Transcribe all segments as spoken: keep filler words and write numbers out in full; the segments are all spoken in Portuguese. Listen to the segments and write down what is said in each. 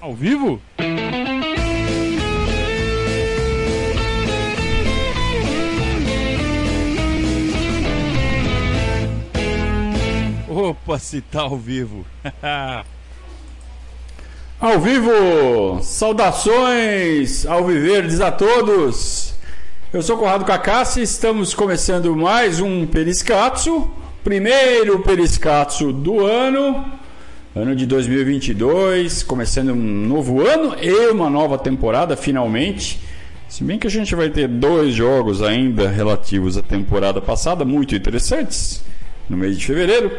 Ao vivo? Opa, se tá ao vivo. Ao vivo, saudações alviverdes a todos. Eu sou Conrado Cacace, estamos começando mais um Periscazzo, primeiro Periscazzo do ano, ano de dois mil e vinte e dois, começando um novo ano e uma nova temporada finalmente. Se bem que a gente vai ter dois jogos ainda relativos à temporada passada, muito interessantes, no mês de fevereiro.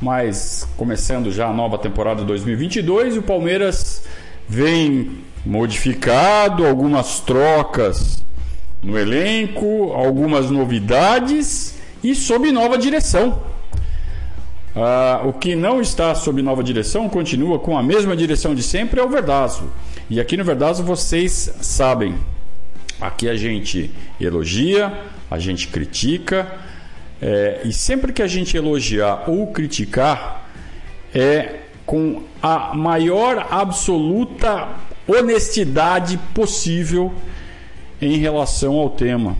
Mas começando já a nova temporada dois mil e vinte e dois, o Palmeiras vem modificado, algumas trocas no elenco, algumas novidades e sob nova direção. Ah, o que não está sob nova direção, continua com a mesma direção de sempre, é o Verdazo. E aqui no Verdazo vocês sabem, aqui a gente elogia, a gente critica. É, e sempre que a gente elogiar ou criticar, é com a maior absoluta honestidade possível em relação ao tema.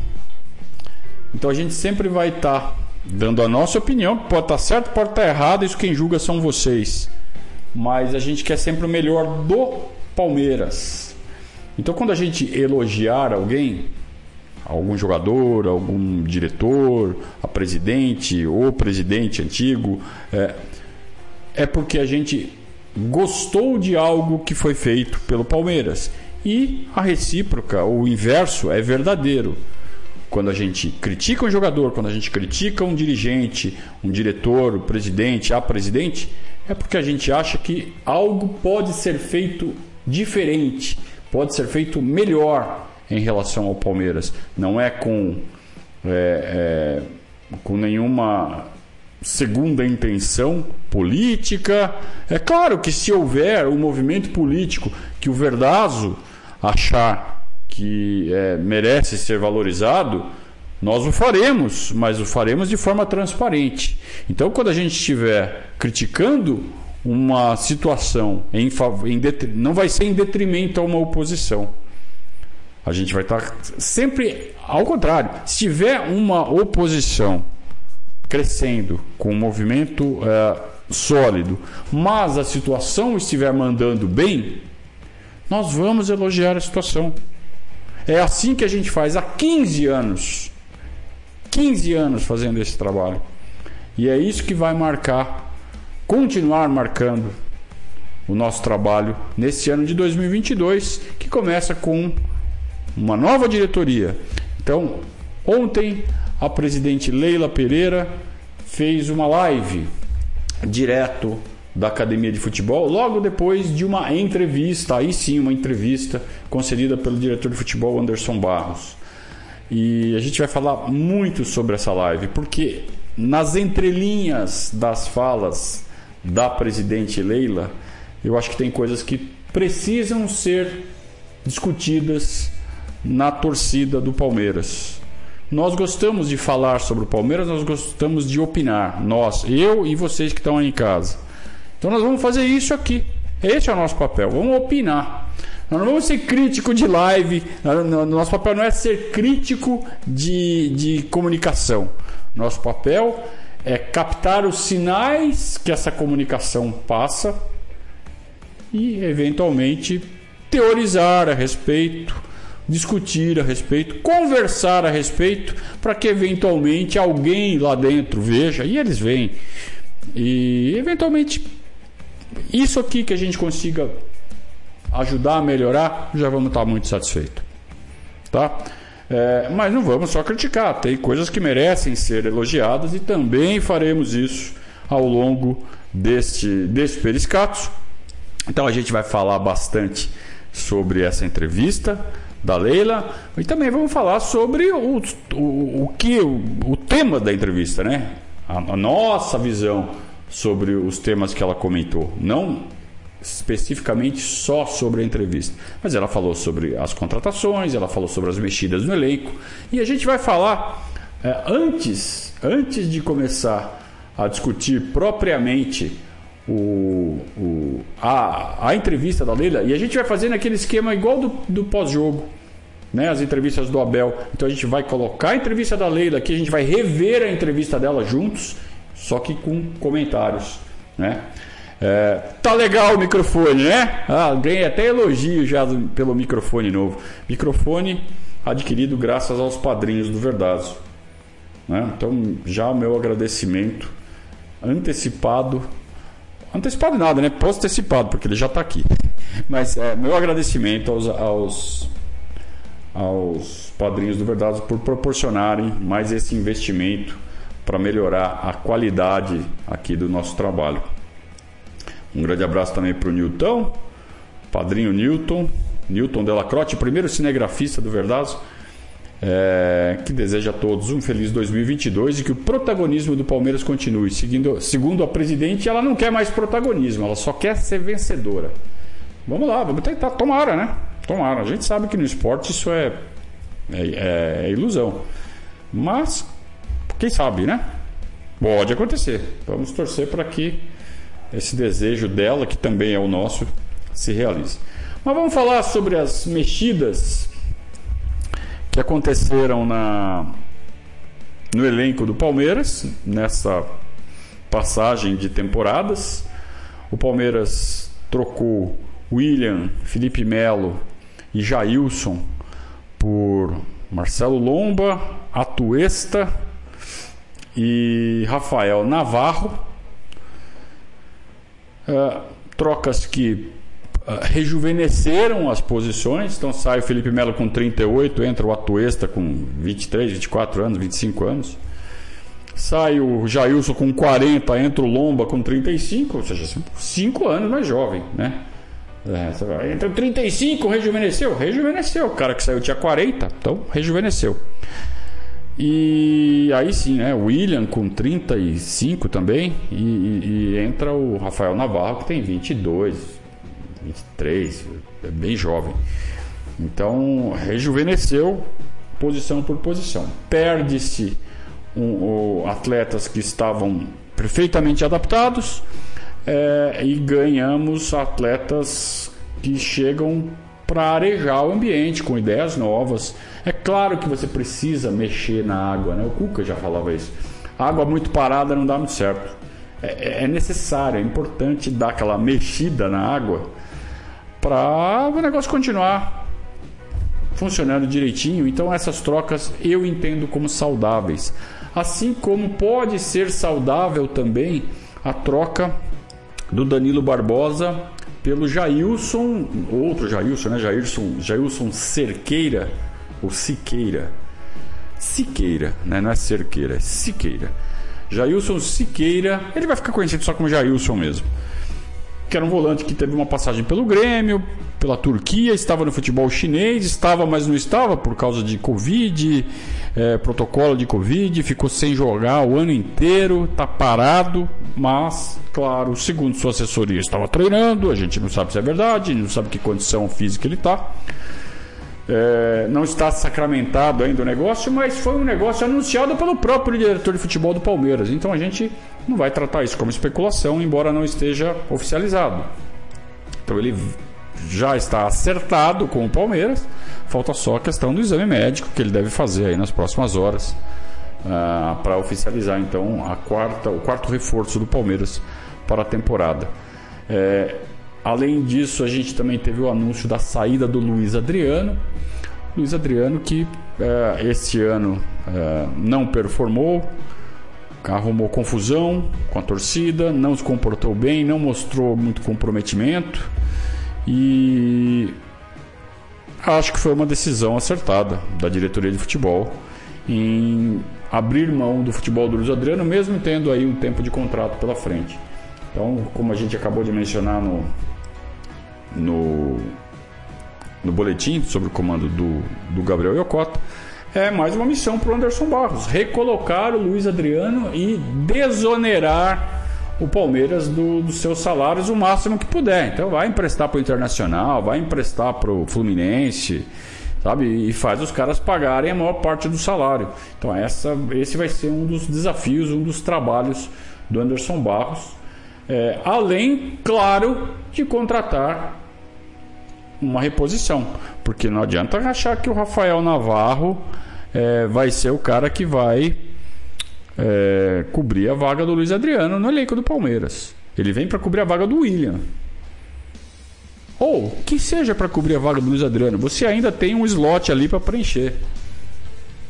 Então a gente sempre vai estar tá dando a nossa opinião, pode estar tá certo, pode estar tá errado, isso quem julga são vocês. Mas a gente quer sempre o melhor do Palmeiras. Então quando a gente elogiar alguém, algum jogador, algum diretor, a presidente ou presidente antigo, é, é porque a gente gostou de algo que foi feito pelo Palmeiras. E a recíproca, o inverso, é verdadeiro. Quando a gente critica um jogador, quando a gente critica um dirigente, um diretor, o presidente, a presidente, é porque a gente acha que algo pode ser feito diferente, pode ser feito melhor em relação ao Palmeiras. Não é com é, é, com nenhuma segunda intenção política. É claro que se houver um movimento político que o Verdazo achar que é, merece ser valorizado, nós o faremos, mas o faremos de forma transparente. Então quando a gente estiver criticando uma situação em, em detrimento, não vai ser em detrimento a uma oposição. A gente vai estar sempre ao contrário. Se tiver uma oposição crescendo, com um movimento é, sólido, mas a situação estiver mandando bem, nós vamos elogiar a situação. É assim que a gente faz há quinze anos. quinze anos fazendo esse trabalho. E é isso que vai marcar, continuar marcando o nosso trabalho nesse ano de dois mil e vinte e dois, que começa com uma nova diretoria. Então, ontem a presidente Leila Pereira fez uma live direto da academia de futebol, logo depois de uma entrevista, aí sim uma entrevista concedida pelo diretor de futebol Anderson Barros. E a gente vai falar muito sobre essa live, porque nas entrelinhas das falas da presidente Leila, eu acho que tem coisas que precisam ser discutidas na torcida do Palmeiras. Nós gostamos de falar sobre o Palmeiras, nós gostamos de opinar, nós, eu e vocês que estão aí em casa. Então nós vamos fazer isso aqui, esse é o nosso papel, vamos opinar. Nós não vamos ser crítico de live, nosso papel não é ser crítico de, de comunicação. Nosso papel é captar os sinais que essa comunicação passa e eventualmente teorizar a respeito, discutir a respeito, conversar a respeito, para que eventualmente alguém lá dentro veja, e eles veem, e eventualmente isso aqui que a gente consiga ajudar a melhorar, já vamos estar muito satisfeitos, tá? É, mas não vamos só criticar, tem coisas que merecem ser elogiadas e também faremos isso ao longo deste, deste Periscazzo. Então a gente vai falar bastante sobre essa entrevista da Leila, e também vamos falar sobre o, o, o que o, o tema da entrevista, né? A, a nossa visão sobre os temas que ela comentou, não especificamente só sobre a entrevista, mas ela falou sobre as contratações, ela falou sobre as mexidas no elenco, e a gente vai falar é, antes, antes de começar a discutir propriamente o, o, a, a entrevista da Leila, e a gente vai fazer naquele esquema igual do, do pós-jogo, né, as entrevistas do Abel. Então a gente vai colocar a entrevista da Leila aqui, a gente vai rever a entrevista dela juntos, só que com comentários, né? É, tá legal o microfone, né? Ah, ganhei até elogio já do, pelo microfone novo. Microfone adquirido graças aos padrinhos do Verdazo, né? Então já o meu agradecimento antecipado, antecipado nada, né? Postecipado, porque ele já tá aqui. Mas é, meu agradecimento aos, aos, aos padrinhos do Verdazo por proporcionarem mais esse investimento para melhorar a qualidade aqui do nosso trabalho. Um grande abraço também para o Newton, padrinho Newton, Newton Della Crote, primeiro cinegrafista do Verdazo, é, que deseja a todos um feliz dois mil e vinte e dois e que o protagonismo do Palmeiras continue. Seguindo, segundo a presidente, ela não quer mais protagonismo, ela só quer ser vencedora. Vamos lá, vamos tentar, tomara, né? Tomara. A gente sabe que no esporte isso é, é, é ilusão, mas quem sabe, né? Pode acontecer. Vamos torcer para que esse desejo dela, que também é o nosso, se realize. Mas vamos falar sobre as mexidas que aconteceram na, no elenco do Palmeiras nessa passagem de temporadas. O Palmeiras trocou William, Felipe Melo e Jailson por Marcelo Lomba, Atuesta e Rafael Navarro. Uh, trocas que uh, rejuvenesceram as posições. Então sai o Felipe Melo com trinta e oito, entra o Atuesta com vinte e três, vinte e quatro anos, vinte e cinco anos. Sai o Jailson com quarenta, entra o Lomba com trinta e cinco, ou seja, cinco anos mais jovem, né? É, entra o trinta e cinco, rejuvenesceu, rejuvenesceu. O cara que saiu tinha quarenta, então rejuvenesceu. E aí sim, né? O William com trinta e cinco também. E, e, e entra o Rafael Navarro, que tem vinte e dois, vinte e três, é bem jovem. Então rejuvenesceu posição por posição. Perde-se um, um, atletas que estavam perfeitamente adaptados, é, e ganhamos atletas que chegam para arejar o ambiente com ideias novas. É claro que você precisa mexer na água, né? O Cuca já falava isso. A água muito parada não dá muito certo. É, é necessário, é importante dar aquela mexida na água para o negócio continuar funcionando direitinho. Então essas trocas eu entendo como saudáveis. Assim como pode ser saudável também a troca do Danilo Barbosa pelo Jailson, outro Jailson, né? Jailson, Jailson Cerqueira, ou Siqueira. Siqueira, né? Não é Cerqueira, é Siqueira. Jailson Siqueira, ele vai ficar conhecido só como Jailson mesmo. Que era um volante que teve uma passagem pelo Grêmio, pela Turquia, estava no futebol chinês, estava, mas não estava por causa de Covid, é, protocolo de Covid, ficou sem jogar o ano inteiro, está parado, mas, claro, segundo sua assessoria, estava treinando, a gente não sabe se é verdade, não sabe que condição física ele está. É, não está sacramentado ainda o negócio, mas foi um negócio anunciado pelo próprio diretor de futebol do Palmeiras. Então a gente não vai tratar isso como especulação, embora não esteja oficializado. Então ele já está acertado com o Palmeiras. Falta só a questão do exame médico que ele deve fazer aí nas próximas horas, ah, para oficializar então a quarta, o quarto reforço do Palmeiras para a temporada. É, além disso, a gente também teve o anúncio da saída do Luiz Adriano. Luiz Adriano que eh, este ano eh, não performou, arrumou confusão com a torcida, não se comportou bem, não mostrou muito comprometimento. E acho que foi uma decisão acertada da diretoria de futebol em abrir mão do futebol do Luiz Adriano, mesmo tendo aí um tempo de contrato pela frente. Então, como a gente acabou de mencionar no... No, no boletim sobre o comando do, do Gabriel Iocota, é mais uma missão para o Anderson Barros, recolocar o Luiz Adriano e desonerar o Palmeiras do, dos seus salários o máximo que puder. Então vai emprestar para o Internacional, vai emprestar para o Fluminense, sabe? E faz os caras pagarem a maior parte do salário. Então essa, esse vai ser um dos desafios, um dos trabalhos do Anderson Barros, É, além, claro, de contratar uma reposição, porque não adianta achar que o Rafael Navarro é, vai ser o cara que vai é, cobrir a vaga do Luiz Adriano no elenco do Palmeiras. Ele vem para cobrir a vaga do William, ou que seja para cobrir a vaga do Luiz Adriano. Você ainda tem um slot ali para preencher,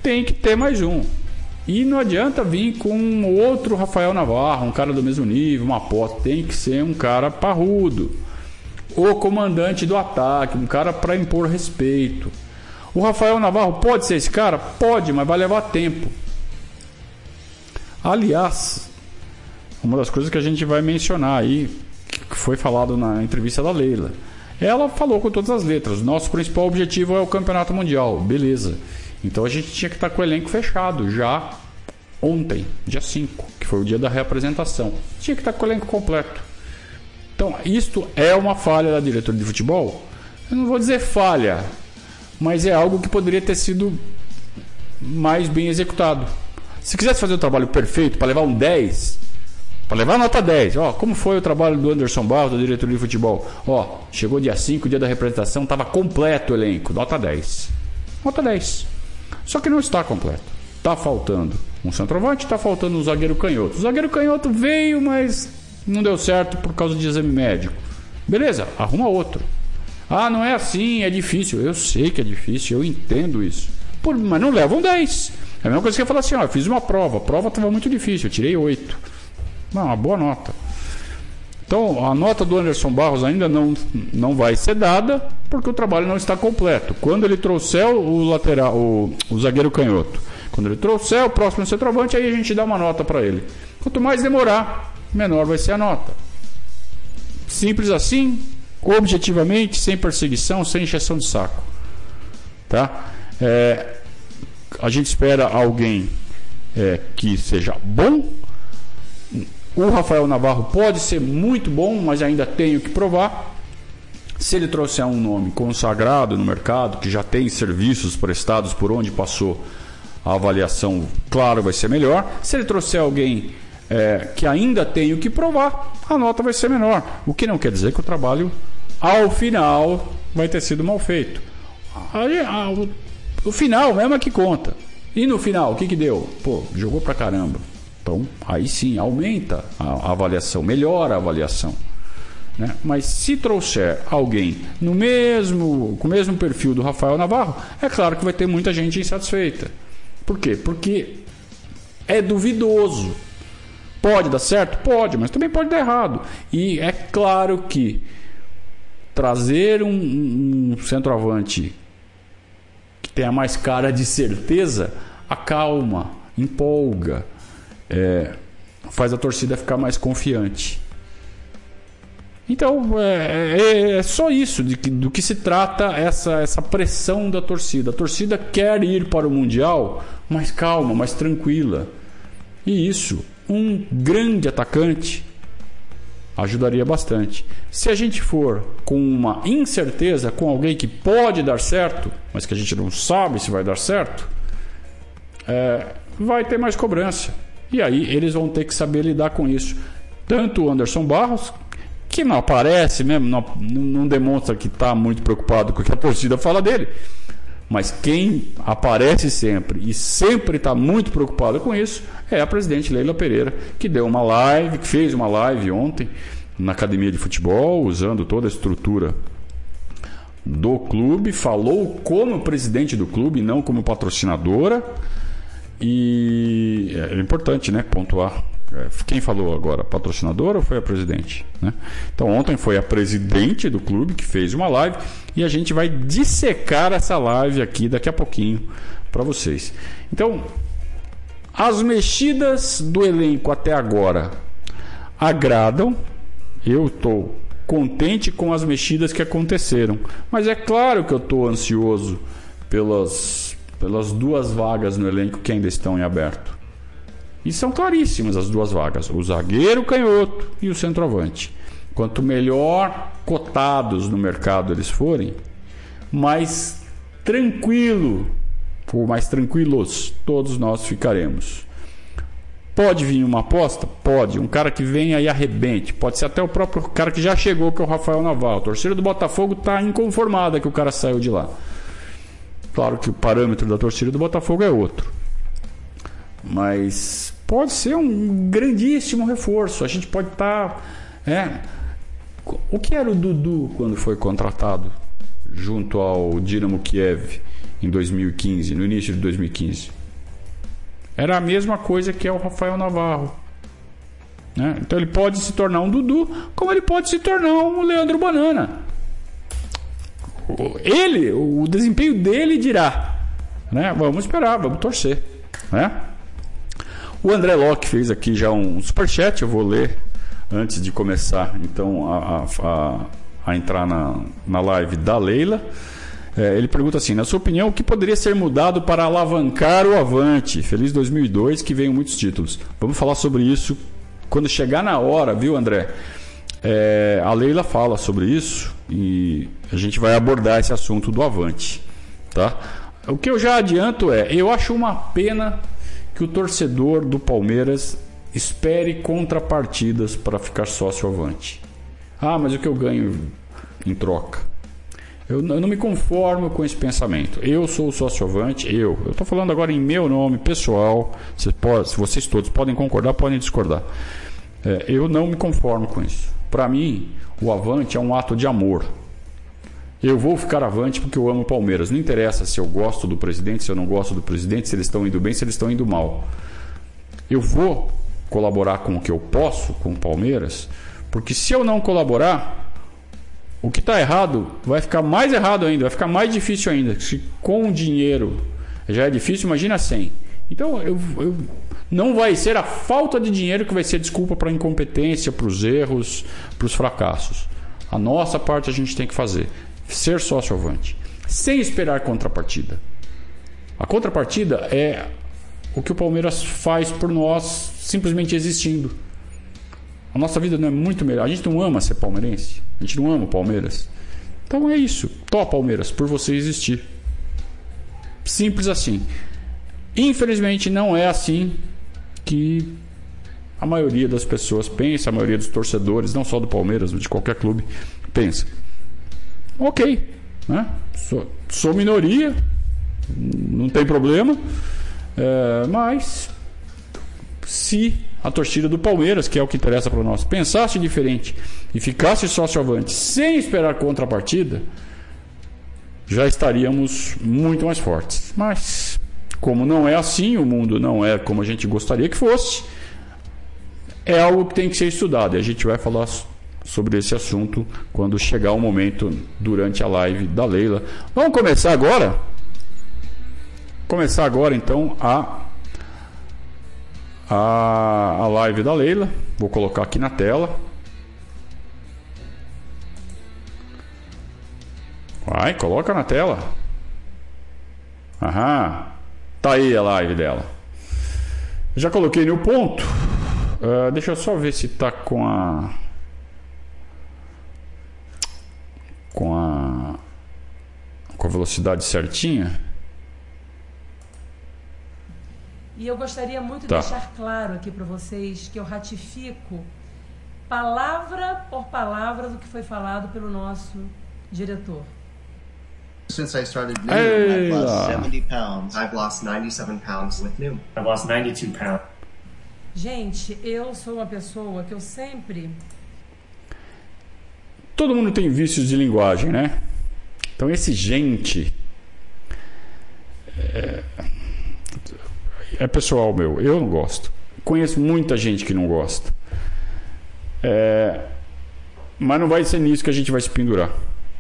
tem que ter mais um. E não adianta vir com outro Rafael Navarro, um cara do mesmo nível, uma aposta. Tem que ser um cara parrudo, o comandante do ataque, um cara para impor respeito. O Rafael Navarro pode ser esse cara? Pode, mas vai levar tempo. Aliás, uma das coisas que a gente vai mencionar aí, que foi falado na entrevista da Leila, ela falou com todas as letras: nosso principal objetivo é o Campeonato Mundial. Beleza. Então a gente tinha que estar com o elenco fechado já ontem, dia cinco, que foi o dia da reapresentação. Tinha que estar com o elenco completo. Então, isto é uma falha da diretoria de futebol? Eu não vou dizer falha, mas é algo que poderia ter sido mais bem executado. Se quisesse fazer o trabalho perfeito, para levar um dez, para levar a nota dez, ó, como foi o trabalho do Anderson Barros, da diretoria de futebol? Ó, chegou dia cinco, dia da representação, estava completo o elenco, nota dez. Nota dez. Só que não está completo. Está faltando um centroavante, está faltando um zagueiro canhoto. O zagueiro canhoto veio, mas não deu certo por causa de exame médico. Beleza, arruma outro. Ah, não é assim, é difícil. Eu sei que é difícil, eu entendo isso. Por, mas não levam dez. É a mesma coisa que eu falar assim, ó, eu fiz uma prova, a prova estava muito difícil, eu tirei oito. Não, uma boa nota. Então, a nota do Anderson Barros ainda não, não vai ser dada, porque o trabalho não está completo. Quando ele trouxer o lateral, o, o zagueiro canhoto, quando ele trouxer o próximo centroavante, aí a gente dá uma nota para ele. Quanto mais demorar, menor vai ser a nota. Simples assim, objetivamente, sem perseguição, sem encheção de saco, tá? É, a gente espera alguém é, que seja bom. O Rafael Navarro pode ser muito bom, mas ainda tem o que provar. Se ele trouxer um nome consagrado no mercado, que já tem serviços prestados por onde passou, a avaliação, claro, vai ser melhor. Se ele trouxer alguém é, que ainda tem o que provar, a nota vai ser menor. O que não quer dizer que o trabalho, ao final, vai ter sido mal feito. Aí, a, o, o final mesmo é que conta. E no final, o que, que deu? Pô, jogou pra caramba. Então, aí sim, aumenta a avaliação, melhora a avaliação, né? Mas se trouxer alguém no mesmo, com o mesmo perfil do Rafael Navarro, é claro que vai ter muita gente insatisfeita. Por quê? Porque é duvidoso. Pode dar certo? Pode, mas também pode dar errado. E é claro que trazer um, um centroavante que tenha mais cara de certeza acalma, empolga. É, faz a torcida ficar mais confiante. Então é, é, é só isso de que, do que se trata essa, essa pressão da torcida. A torcida quer ir para o Mundial mais calma, mais tranquila. E isso, um grande atacante ajudaria bastante. Se a gente for com uma incerteza, com alguém que pode dar certo, mas que a gente não sabe se vai dar certo, é, vai ter mais cobrança. E aí eles vão ter que saber lidar com isso. Tanto o Anderson Barros, que não aparece mesmo, não, não demonstra que está muito preocupado com o que a torcida fala dele, mas quem aparece sempre e sempre está muito preocupado com isso é a presidente Leila Pereira, que deu uma live, que fez uma live ontem na academia de futebol, usando toda a estrutura do clube, falou como presidente do clube, não como patrocinadora. E é importante, né, pontuar. Quem falou agora, a patrocinadora ou foi a presidente, né? Então ontem foi a presidente do clube que fez uma live, e a gente vai dissecar essa live aqui daqui a pouquinho para vocês. Então, as mexidas do elenco até agora agradam. Eu estou contente com as mexidas que aconteceram, mas é claro que eu estou ansioso pelas... pelas duas vagas no elenco que ainda estão em aberto. E são claríssimas as duas vagas: o zagueiro canhoto e o centroavante. Quanto melhor cotados no mercado eles forem, mais tranquilo, ou mais tranquilos todos nós ficaremos. Pode vir uma aposta? Pode. Um cara que venha e arrebente. Pode ser até o próprio cara que já chegou, que é o Rafael Navarro. O torcedor do Botafogo está inconformada que o cara saiu de lá. Claro que o parâmetro da torcida do Botafogo é outro. Mas pode ser um grandíssimo reforço. A gente pode estar... Tá, é, o que era o Dudu quando foi contratado junto ao Dinamo Kiev em dois mil e quinze, no início de dois mil e quinze? Era a mesma coisa que é o Rafael Navarro, né? Então ele pode se tornar um Dudu, como ele pode se tornar um Leandro Banana. Ele, o desempenho dele dirá, né? Vamos esperar, vamos torcer, né? O André Locke fez aqui já um superchat, eu vou ler antes de começar então a, a, a entrar na, na live da Leila. É, ele pergunta assim: na sua opinião, o que poderia ser mudado para alavancar o avante? Feliz dois mil e dois, que venham muitos títulos. Vamos falar sobre isso quando chegar na hora, viu, André? É, a Leila fala sobre isso e a gente vai abordar esse assunto do avante, tá? O que eu já adianto é, eu acho uma pena que o torcedor do Palmeiras espere contrapartidas para ficar sócio avante. Ah, mas o que eu ganho em troca? Eu não me conformo com esse pensamento. Eu sou o sócio-avante, eu. Eu estou falando agora em meu nome pessoal. Você pode, vocês todos podem concordar, podem discordar. É, eu não me conformo com isso. Para mim, o avante é um ato de amor. Eu vou ficar avante porque eu amo o Palmeiras. Não interessa se eu gosto do presidente, se eu não gosto do presidente, se eles estão indo bem, se eles estão indo mal. Eu vou colaborar com o que eu posso com o Palmeiras, porque se eu não colaborar, o que está errado vai ficar mais errado ainda, vai ficar mais difícil ainda. Se com o dinheiro já é difícil, imagina sem. Então, eu, eu, não vai ser a falta de dinheiro que vai ser desculpa para a incompetência, para os erros, para os fracassos. A nossa parte a gente tem que fazer. Ser sócio-avante, sem esperar contrapartida. A contrapartida é o que o Palmeiras faz por nós simplesmente existindo. A nossa vida não é muito melhor. A gente não ama ser palmeirense. A gente não ama o Palmeiras. Então é isso. Tó, Palmeiras, por você existir. Simples assim. Infelizmente não é assim que a maioria das pessoas pensa, a maioria dos torcedores, não só do Palmeiras, mas de qualquer clube, pensa. Ok, né? Sou, sou minoria, não tem problema, é, mas se a torcida do Palmeiras, que é o que interessa para nós, pensasse diferente e ficasse sócio-avante sem esperar contrapartida, já estaríamos muito mais fortes. Mas, como não é assim, o mundo não é como a gente gostaria que fosse, é algo que tem que ser estudado. E a gente vai falar sobre esse assunto quando chegar o momento durante a live da Leila. Vamos começar agora? Começar agora, então, a... A, a live da Leila. Vou colocar aqui na tela. Vai, coloca na tela. Aham. Tá aí a live dela. Já coloquei no ponto. uh, Deixa eu só ver se tá com a Com a Com a velocidade certinha. E eu gostaria muito tá. de deixar claro aqui para vocês que eu ratifico palavra por palavra do que foi falado pelo nosso diretor. Since I started Noom, I've lost seventy pounds. I've lost ninety-seven pounds with Noom. I've lost ninety-two pounds. Gente, eu sou uma pessoa que eu sempre... Todo mundo tem vícios de linguagem, né? Então esse gente... É... É pessoal meu, eu não gosto. Conheço muita gente que não gosta. É... Mas não vai ser nisso que a gente vai se pendurar.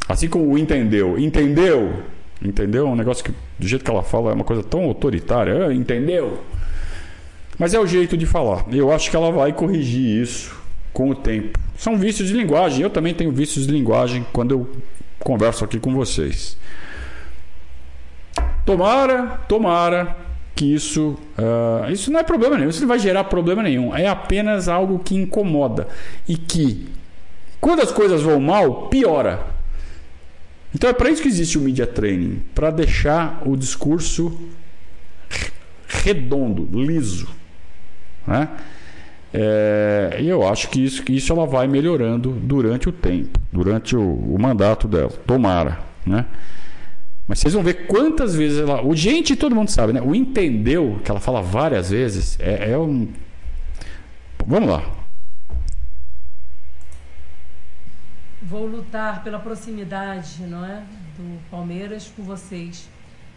Assim como o entendeu. Entendeu? Entendeu? É um negócio que, do jeito que ela fala, é uma coisa tão autoritária. É, entendeu? Mas é o jeito de falar. Eu acho que ela vai corrigir isso com o tempo. São vícios de linguagem. Eu também tenho vícios de linguagem quando eu converso aqui com vocês. Tomara, tomara... que isso, uh, isso não é problema nenhum, isso não vai gerar problema nenhum, é apenas algo que incomoda e que, quando as coisas vão mal, piora. Então é para isso que existe o media training, para deixar o discurso redondo, liso, né? É, e eu acho que isso, que isso ela vai melhorando durante o tempo, durante o, o mandato dela, tomara, né? Mas vocês vão ver quantas vezes ela, o gente, todo mundo sabe, né? O entendeu, que ela fala várias vezes, é, é um... Vamos lá. Vou lutar pela proximidade, não é, do Palmeiras com vocês,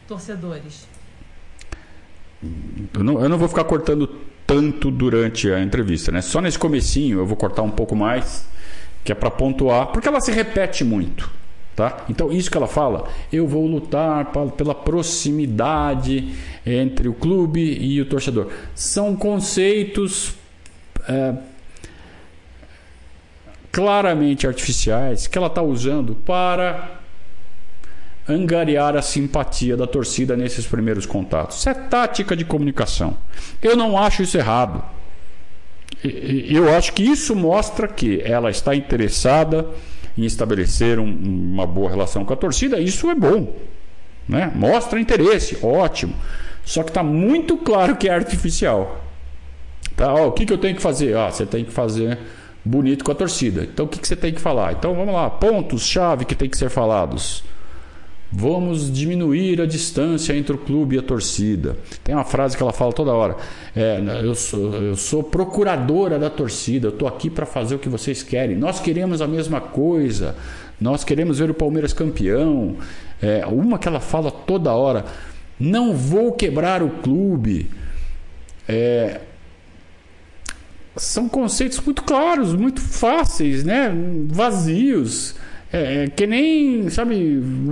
torcedores. Eu não, eu não vou ficar cortando tanto durante a entrevista, né? Só nesse comecinho eu vou cortar um pouco mais, que é para pontuar, porque ela se repete muito, tá? Então isso que ela fala, eu vou lutar pra, pela proximidade entre o clube e o torcedor. São conceitos é, claramente artificiais que ela está usando para angariar a simpatia da torcida nesses primeiros contatos. Isso é tática de comunicação. Eu não acho isso errado. Eu acho que isso mostra que ela está interessada em estabelecer um, uma boa relação com a torcida. Isso é bom, né? Mostra interesse, ótimo. Só que está muito claro que é artificial. Tá, ó, o que, que eu tenho que fazer? Ah, você tem que fazer bonito com a torcida. Então o que, que você tem que falar? Então vamos lá, pontos-chave que tem que ser falados. Vamos diminuir a distância entre o clube e a torcida. Tem uma frase que ela fala toda hora. É, eu, sou, eu sou procuradora da torcida. Eu estou aqui para fazer o que vocês querem. Nós queremos a mesma coisa. Nós queremos ver o Palmeiras campeão. É, uma que ela fala toda hora. Não vou quebrar o clube. É, são conceitos muito claros, muito fáceis, né? Vazios. É, que nem, sabe,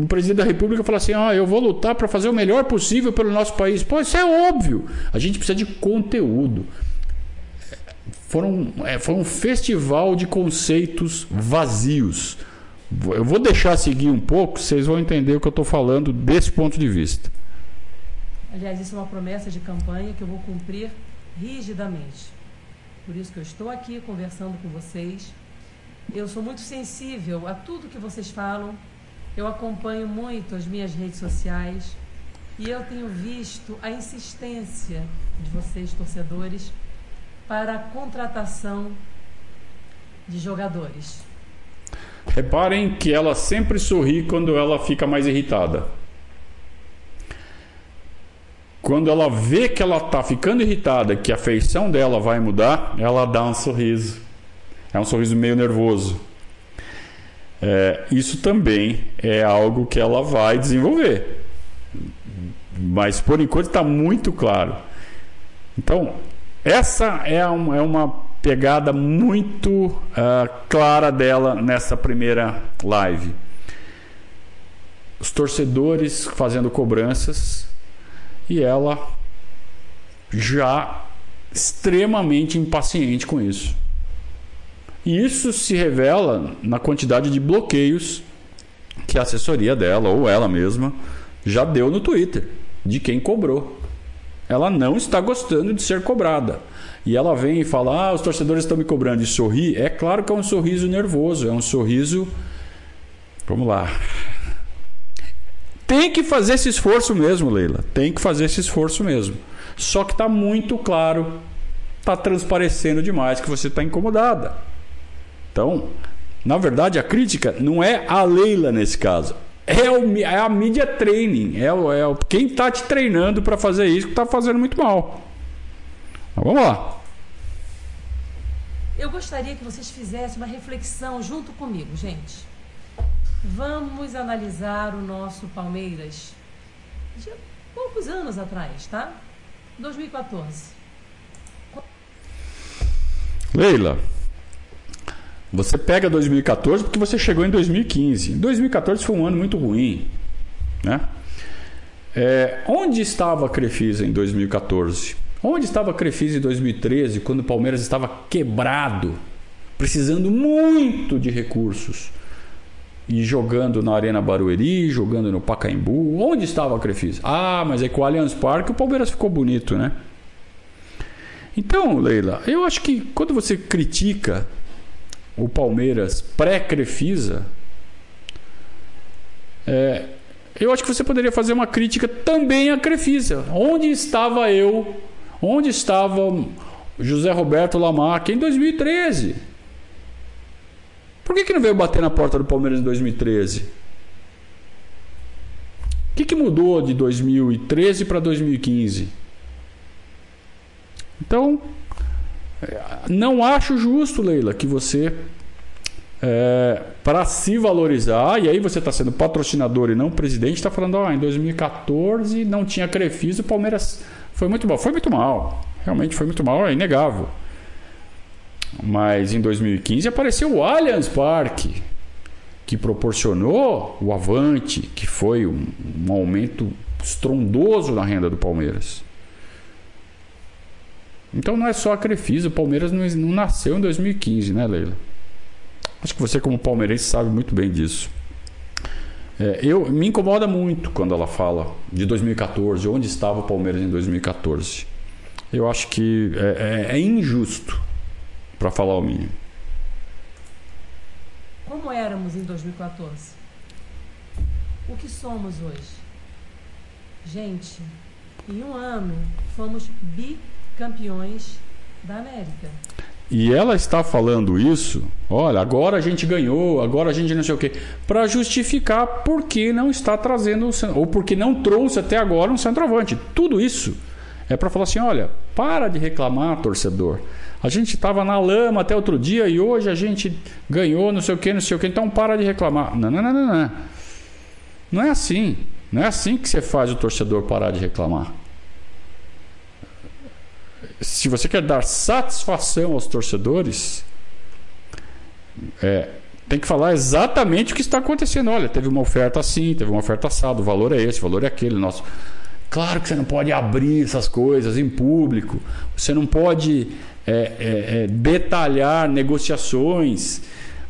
o presidente da república fala assim, ó, eu vou lutar para fazer o melhor possível pelo nosso país. Pô, isso é óbvio. A gente precisa de conteúdo. Foram, é, foi um festival de conceitos vazios. Eu vou deixar seguir um pouco, vocês vão entender o que eu estou falando desse ponto de vista. Aliás, isso é uma promessa de campanha que eu vou cumprir rigidamente. Por isso que eu estou aqui conversando com vocês. Eu sou muito sensível a tudo que vocês falam. Eu acompanho muito as minhas redes sociais e eu tenho visto a insistência de vocês, torcedores, para a contratação de jogadores. Reparem que ela sempre sorri quando ela fica mais irritada. Quando ela vê que ela está ficando irritada, que a feição dela vai mudar, ela dá um sorriso. É um sorriso meio nervoso. É, isso também é algo que ela vai desenvolver. Mas, por enquanto, está muito claro. Então, essa é, um, é uma pegada muito uh, clara dela nessa primeira live. Os torcedores fazendo cobranças e ela já extremamente impaciente com isso. E isso se revela na quantidade de bloqueios que a assessoria dela, ou ela mesma, já deu no Twitter, de quem cobrou. Ela não está gostando de ser cobrada. E ela vem e fala, ah, os torcedores estão me cobrando, e sorri. É claro que é um sorriso nervoso, é um sorriso... Vamos lá. Tem que fazer esse esforço mesmo, Leila. Tem que fazer esse esforço mesmo. Só que está muito claro, está transparecendo demais que você está incomodada. Então, na verdade, a crítica não é a Leila nesse caso. É, o, é a mídia training. É, o, é o, quem está te treinando para fazer isso que está fazendo muito mal. Mas vamos lá. Eu gostaria que vocês fizessem uma reflexão junto comigo, gente. Vamos analisar o nosso Palmeiras de poucos anos atrás, tá? dois mil e quatorze. Leila... Você pega dois mil e quatorze porque você chegou em dois mil e quinze. dois mil e quatorze foi um ano muito ruim, né? É, onde estava a Crefisa em dois mil e quatorze? Onde estava a Crefisa em dois mil e treze, quando o Palmeiras estava quebrado, precisando muito de recursos? E jogando na Arena Barueri, jogando no Pacaembu. Onde estava a Crefisa? Ah, mas é com o Allianz Parque o Palmeiras ficou bonito, né? Então, Leila, eu acho que quando você critica... o Palmeiras pré-Crefisa, é, eu acho que você poderia fazer uma crítica também à Crefisa. Onde estava eu? Onde estava José Roberto Lamarck em dois mil e treze. Por que que não veio bater na porta do Palmeiras em dois mil e treze? O que que mudou de dois mil e treze para dois mil e quinze? Então, não acho justo, Leila, que você, é, para se valorizar, e aí você está sendo patrocinador e não presidente, está falando, ó, em dois mil e quatorze não tinha Crefisa, o Palmeiras foi muito mal. Foi muito mal, realmente foi muito mal, é inegável. Mas em dois mil e quinze apareceu o Allianz Parque, que proporcionou o avante, que foi um, um aumento estrondoso na renda do Palmeiras. Então não é só a Crefisa, o Palmeiras não, não nasceu em dois mil e quinze, né, Leila? Acho que você, como palmeirense, sabe muito bem disso. É, eu, me incomoda muito quando ela fala de dois mil e quatorze, onde estava o Palmeiras em dois mil e quatorze. Eu acho que é, é, é injusto, para falar o mínimo. Como éramos em dois mil e quatorze? O que somos hoje? Gente, em um ano fomos bicampeões da América. E ela está falando isso, olha, agora a gente ganhou, agora a gente não sei o quê, para justificar por que não está trazendo, ou porque não trouxe até agora um centroavante. Tudo isso é para falar assim, olha, para de reclamar, torcedor. A gente estava na lama até outro dia e hoje a gente ganhou, não sei o que, não sei o que, então para de reclamar. Não, não, não, não, não. Não é assim. Não é assim que você faz o torcedor parar de reclamar. Se você quer dar satisfação aos torcedores, é, tem que falar exatamente o que está acontecendo. Olha, teve uma oferta assim, teve uma oferta assada, o valor é esse, o valor é aquele, nosso... Claro que você não pode abrir essas coisas em público, você não pode é, é, é, detalhar negociações.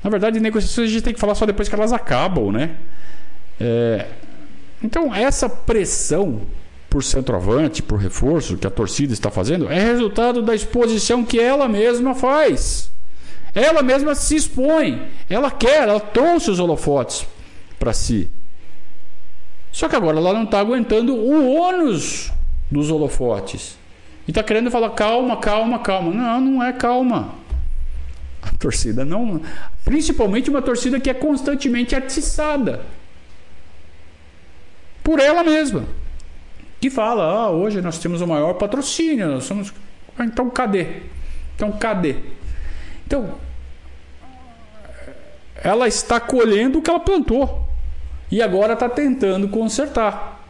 Na verdade, negociações a gente tem que falar só depois que elas acabam, né? É, então, essa pressão por centroavante, por reforço que a torcida está fazendo, é resultado da exposição que ela mesma faz. Ela mesma se expõe, ela quer, ela trouxe os holofotes para si. Só que agora ela não está aguentando o ônus dos holofotes. E está querendo falar, calma, calma, calma. Não, não é calma. A torcida não... Principalmente uma torcida que é constantemente atiçada por ela mesma. Que fala, ah, hoje nós temos o maior patrocínio, nós somos... Então cadê? Então cadê? Então, ela está colhendo o que ela plantou. E agora está tentando consertar.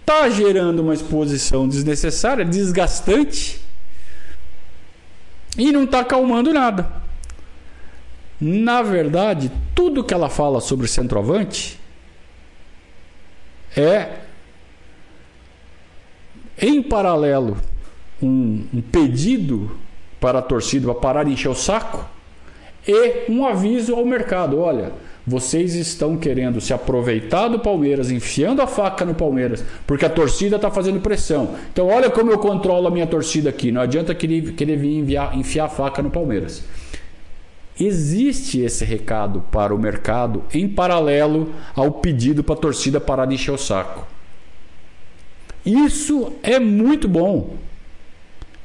Está gerando uma exposição desnecessária, desgastante. E não está acalmando nada. Na verdade, tudo que ela fala sobre centroavante é, em paralelo, um, um pedido para a torcida para parar de encher o saco e um aviso ao mercado. Olha... Vocês estão querendo se aproveitar do Palmeiras, enfiando a faca no Palmeiras, porque a torcida está fazendo pressão. Então olha como eu controlo a minha torcida aqui. Não adianta querer, querer vir enviar, enfiar a faca no Palmeiras. Existe esse recado para o mercado em paralelo ao pedido para a torcida parar de encher o saco. Isso é muito bom.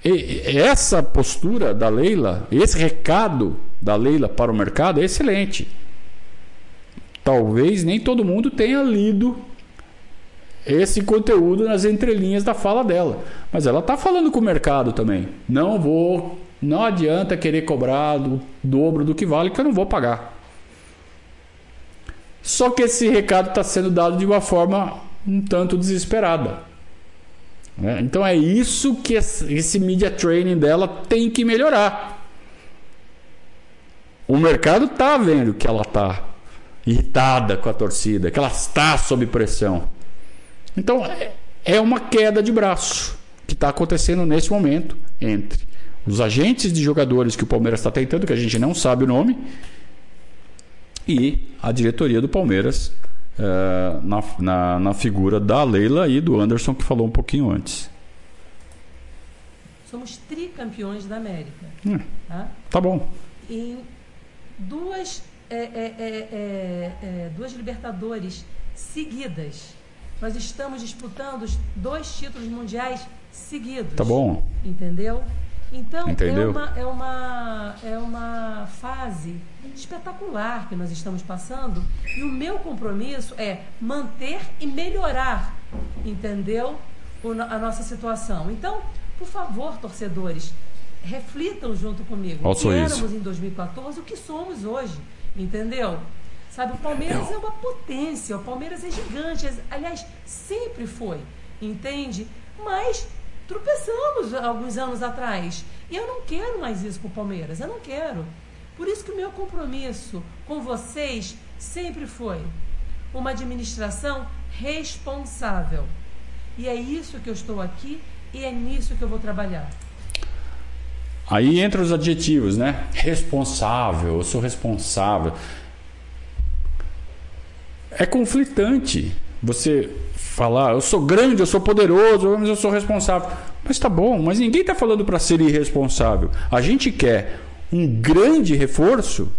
E essa postura da Leila, esse recado da Leila para o mercado é excelente. Talvez nem todo mundo tenha lido esse conteúdo nas entrelinhas da fala dela. Mas ela está falando com o mercado também. Não vou, não adianta querer cobrar do dobro do que vale, que eu não vou pagar. Só que esse recado está sendo dado de uma forma um tanto desesperada. Né? Então é isso que esse media training dela tem que melhorar. O mercado está vendo que ela está irritada com a torcida, que ela está sob pressão. Então é uma queda de braço que está acontecendo nesse momento entre os agentes de jogadores que o Palmeiras está tentando, que a gente não sabe o nome, e a diretoria do Palmeiras, é, na, na, na figura da Leila e do Anderson, que falou um pouquinho antes. Somos tricampeões da América. Hum, tá? Tá bom. Em duas... É, é, é, é, é, duas Libertadores seguidas. Nós estamos disputando dois títulos mundiais seguidos. Tá bom. Entendeu? Então, entendeu? É uma, é uma, é uma fase espetacular que nós estamos passando, e o meu compromisso é manter e melhorar, entendeu? O, a nossa situação. Então, por favor, torcedores, reflitam junto comigo. O que éramos em dois mil e quatorze, o que somos hoje, entendeu? Sabe, o Palmeiras é uma potência, o Palmeiras é gigante, aliás, sempre foi, entende? Mas tropeçamos alguns anos atrás. E eu não quero mais isso com o Palmeiras, eu não quero. Por isso que o meu compromisso com vocês sempre foi uma administração responsável. E é isso que eu estou aqui e é nisso que eu vou trabalhar. Aí entra os adjetivos, né? Responsável, eu sou responsável. É conflitante você falar, eu sou grande, eu sou poderoso, mas eu sou responsável. Mas tá bom, mas ninguém tá falando para ser irresponsável. A gente quer um grande reforço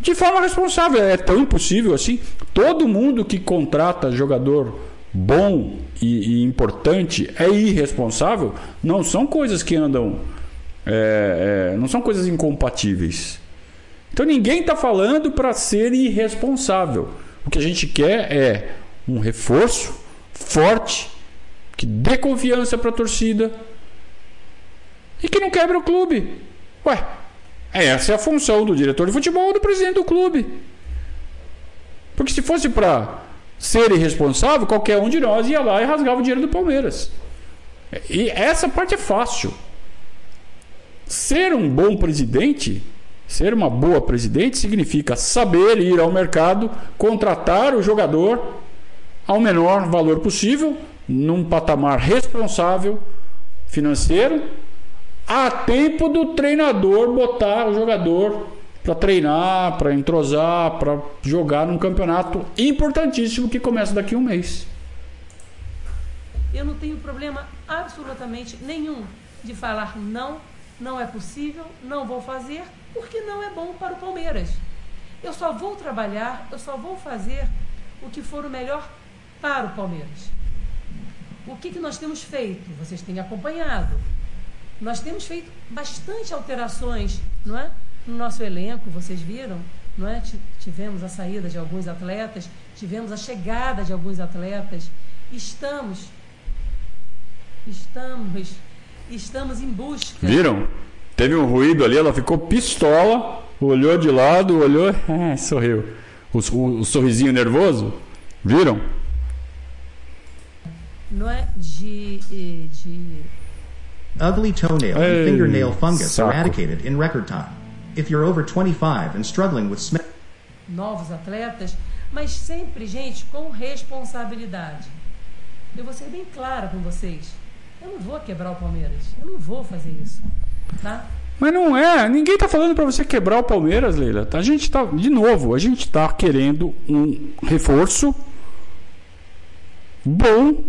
de forma responsável. É tão impossível assim. Todo mundo que contrata jogador bom e, e importante é irresponsável. Não são coisas que andam, é, é, não são coisas incompatíveis. Então ninguém está falando para ser irresponsável. O que a gente quer é um reforço forte, que dê confiança para a torcida e que não quebre o clube. Ué, essa é a função do diretor de futebol ou do presidente do clube. Porque se fosse para ser irresponsável, qualquer um de nós ia lá e rasgava o dinheiro do Palmeiras. E essa parte é fácil. Ser um bom presidente... Ser uma boa presidente significa saber ir ao mercado, contratar o jogador ao menor valor possível, num patamar responsável financeiro, a tempo do treinador botar o jogador para treinar, para entrosar, para jogar num campeonato importantíssimo que começa daqui a um mês. Eu não tenho problema absolutamente nenhum de falar não, não é possível, não vou fazer... Porque não é bom para o Palmeiras. Eu só vou trabalhar, eu só vou fazer o que for o melhor para o Palmeiras. O que, que nós temos feito? Vocês têm acompanhado. Nós temos feito bastante alterações, não é? No nosso elenco, vocês viram, não é? Tivemos a saída de alguns atletas, tivemos a chegada de alguns atletas. Estamos, estamos, estamos em busca... Viram? Teve um ruído ali, ela ficou pistola, olhou de lado, olhou, é, sorriu. O, o, o sorrisinho nervoso, viram? Não é de... de... Ugly toenail and fingernail fungus saco. Eradicated in record time. If you're over twenty-five and struggling with smell... Novos atletas, mas sempre, gente, com responsabilidade. Eu vou ser bem clara com vocês. Eu não vou quebrar o Palmeiras, eu não vou fazer isso. Tá? Mas não é, ninguém tá falando para você quebrar o Palmeiras, Leila. A gente tá, de novo, a gente tá querendo um reforço bom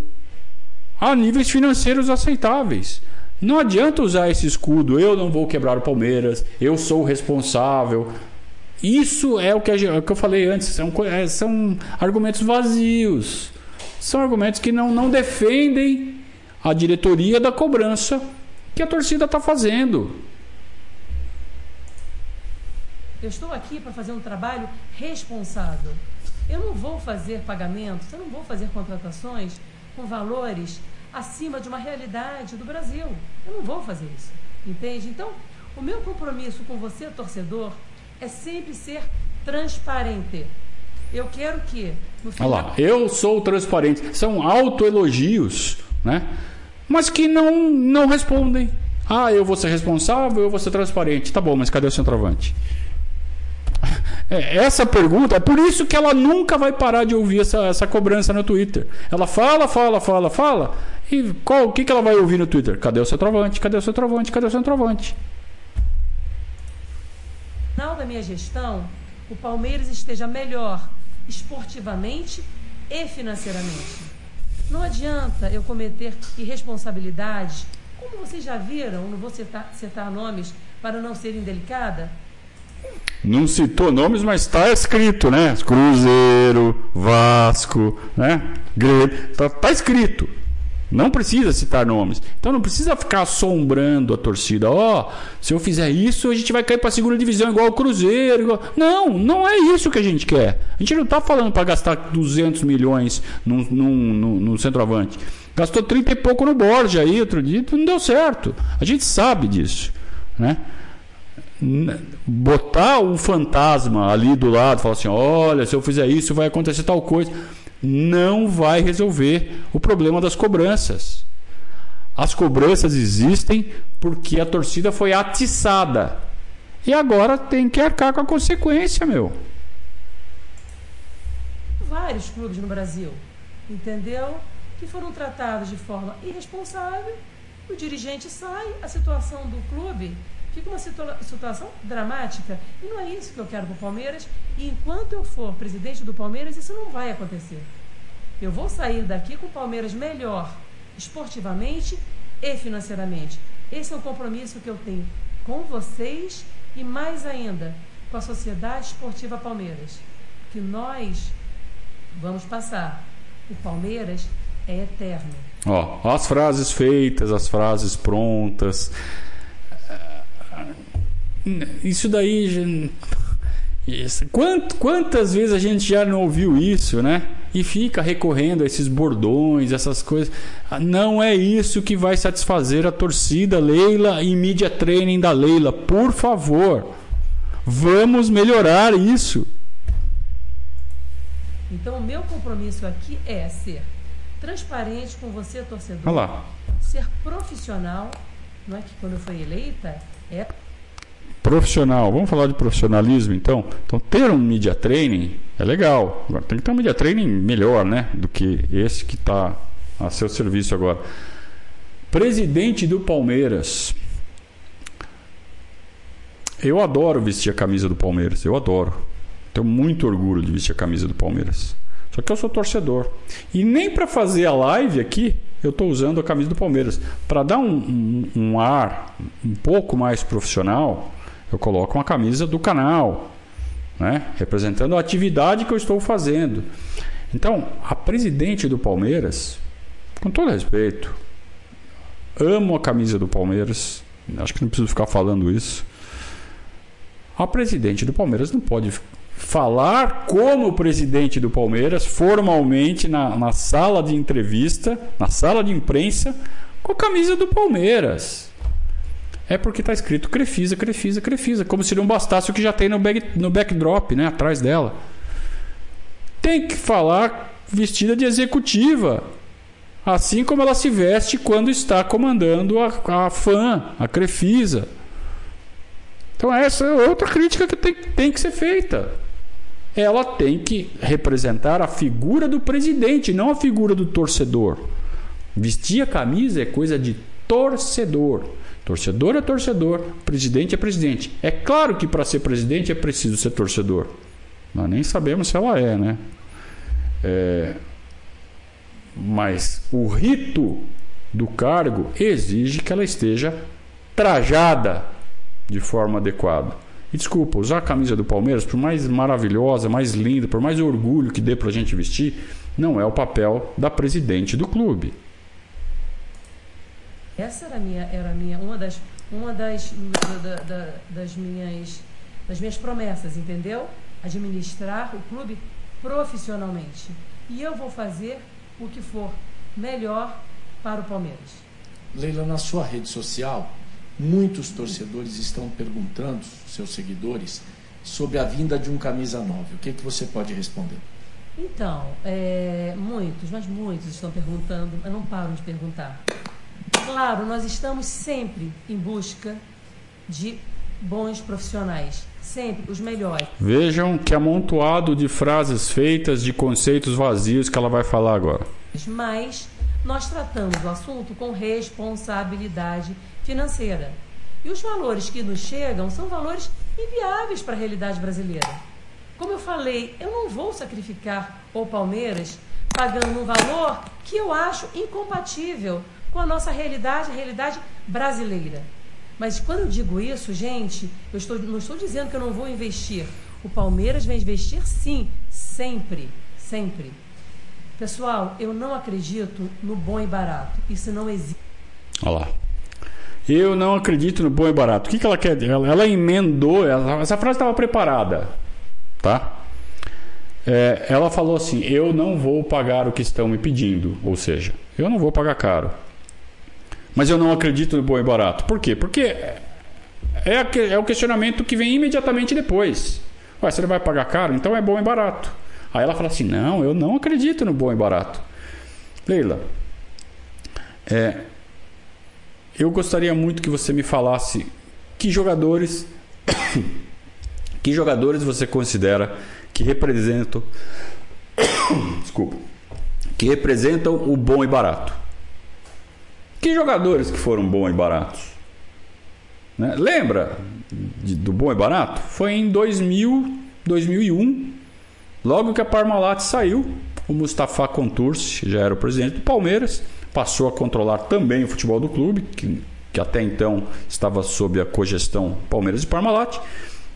a níveis financeiros aceitáveis. Não adianta usar esse escudo, eu não vou quebrar o Palmeiras, eu sou responsável. Isso é o que, a gente, é o que eu falei antes, são, é, são argumentos vazios. São argumentos que não, não defendem a diretoria da cobrança que a torcida está fazendo. Eu estou aqui para fazer um trabalho responsável. Eu não vou fazer pagamentos, eu não vou fazer contratações com valores acima de uma realidade do Brasil. Eu não vou fazer isso, entende? Então, o meu compromisso com você, torcedor, é sempre ser transparente. Eu quero que... No final... Olha lá, eu sou transparente. São autoelogios, né? Mas que não, não respondem. Ah, eu vou ser responsável, eu vou ser transparente. Tá bom, mas cadê o centroavante? É, essa pergunta, é por isso que ela nunca vai parar de ouvir essa, essa cobrança no Twitter. Ela fala, fala, fala, fala. E qual, o que, que ela vai ouvir no Twitter? Cadê o centroavante? Cadê o centroavante? Cadê o centroavante? No final da minha gestão, o Palmeiras esteja melhor esportivamente e financeiramente. Não adianta eu cometer irresponsabilidades, como vocês já viram, não vou citar, citar nomes para não ser indelicada. Não citou nomes, mas está escrito, né? Cruzeiro, Vasco, né? Grêmio, está tá escrito. Não precisa citar nomes. Então não precisa ficar assombrando a torcida. Ó, oh, se eu fizer isso, a gente vai cair para a segunda divisão igual o Cruzeiro. Igual... Não, não é isso que a gente quer. A gente não está falando para gastar duzentos milhões num, num, num, num centroavante. Gastou trinta e pouco no Borja aí outro dia, não deu certo. A gente sabe disso, né? Botar o fantasma ali do lado, falar assim, olha, se eu fizer isso vai acontecer tal coisa, não vai resolver o problema das cobranças. As cobranças existem porque a torcida foi atiçada e agora tem que arcar com a consequência, meu. Vários clubes no Brasil, entendeu? Que foram tratados de forma irresponsável, o dirigente sai, a situação do clube fica uma situa- situação dramática. E não é isso que eu quero pro Palmeiras. E enquanto eu for presidente do Palmeiras, isso não vai acontecer. Eu vou sair daqui com o Palmeiras melhor, esportivamente e financeiramente. Esse é um compromisso que eu tenho com vocês e mais ainda com a Sociedade Esportiva Palmeiras. Que nós vamos passar. O Palmeiras é eterno. Ó, as frases feitas, as frases prontas... Isso daí, quantas vezes a gente já não ouviu isso, né? E fica recorrendo a esses bordões, essas coisas. Não é isso que vai satisfazer a torcida, Leila, e mídia training da Leila. Por favor, vamos melhorar isso. Então o meu compromisso aqui é ser transparente com você, torcedor. Olha lá. Ser profissional. Não é que quando eu fui eleita é... Profissional, vamos falar de profissionalismo então. Então ter um media training é legal. Agora tem que ter um media training melhor, né? Do que esse que está a seu serviço agora. Presidente do Palmeiras. Eu adoro vestir a camisa do Palmeiras. Eu adoro. Tenho muito orgulho de vestir a camisa do Palmeiras. Só que eu sou torcedor. E nem para fazer a live aqui eu estou usando a camisa do Palmeiras. Para dar um, um, um ar um pouco mais profissional, eu coloco uma camisa do canal, né? Representando a atividade que eu estou fazendo. Então, a presidente do Palmeiras, com todo respeito, amo a camisa do Palmeiras, acho que não preciso ficar falando isso. A presidente do Palmeiras não pode falar como o presidente do Palmeiras formalmente na, na sala de entrevista, na sala de imprensa, com a camisa do Palmeiras. É porque está escrito Crefisa, Crefisa, Crefisa, como se não bastasse o que já tem no, back, no backdrop, né, atrás dela. Tem que falar vestida de executiva, assim como ela se veste quando está comandando a, a F A M, a Crefisa. Então essa é outra crítica que tem, tem que ser feita. Ela tem que representar a figura do presidente, não a figura do torcedor. Vestir a camisa é coisa de torcedor. Torcedor é torcedor, presidente é presidente. É claro que para ser presidente é preciso ser torcedor. Nós nem sabemos se ela é, né? É... Mas o rito do cargo exige que ela esteja trajada de forma adequada. E desculpa, usar a camisa do Palmeiras, por mais maravilhosa, mais linda, por mais orgulho que dê pra gente vestir, não é o papel da presidente do clube. Essa era, minha, era minha, uma, das, uma das, da, da, das, minhas, das minhas promessas, entendeu? Administrar o clube profissionalmente. E eu vou fazer o que for melhor para o Palmeiras. Leila, na sua rede social... Muitos torcedores estão perguntando, seus seguidores, sobre a vinda de um camisa nove. O que, que você pode responder? Então, é, muitos, mas muitos estão perguntando, mas não param de perguntar. Claro, nós estamos sempre em busca de bons profissionais, sempre os melhores. Vejam que amontoado de frases feitas, de conceitos vazios que ela vai falar agora. Mas nós tratamos o assunto com responsabilidade financeira. E os valores que nos chegam são valores inviáveis para a realidade brasileira. Como eu falei, eu não vou sacrificar o Palmeiras pagando um valor que eu acho incompatível com a nossa realidade, a realidade brasileira. Mas quando eu digo isso, gente, eu estou, não estou dizendo que eu não vou investir. O Palmeiras vai investir sim, sempre, sempre. Pessoal, eu não acredito no bom e barato. Isso não existe. Olha lá. Eu não acredito no bom e barato. O que, que ela quer dizer? Ela, ela emendou. Ela, essa frase estava preparada. Tá? É, ela falou assim: eu não vou pagar o que estão me pedindo. Ou seja, eu não vou pagar caro. Mas eu não acredito no bom e barato. Por quê? Porque é, a, é o questionamento que vem imediatamente depois. Ué, se ele vai pagar caro, então é bom e barato. Aí ela fala assim: não, eu não acredito no bom e barato. Leila, é, eu gostaria muito que você me falasse que jogadores, que jogadores você considera que representam, desculpa, que representam o bom e barato. Que jogadores que foram bons e baratos? Né? Lembra de, do bom e barato? Foi em dois mil, dois mil e um, logo que a Parmalat saiu, o Mustafa Contursi já era o presidente do Palmeiras, passou a controlar também o futebol do clube, que, que até então estava sob a cogestão Palmeiras e Parmalat.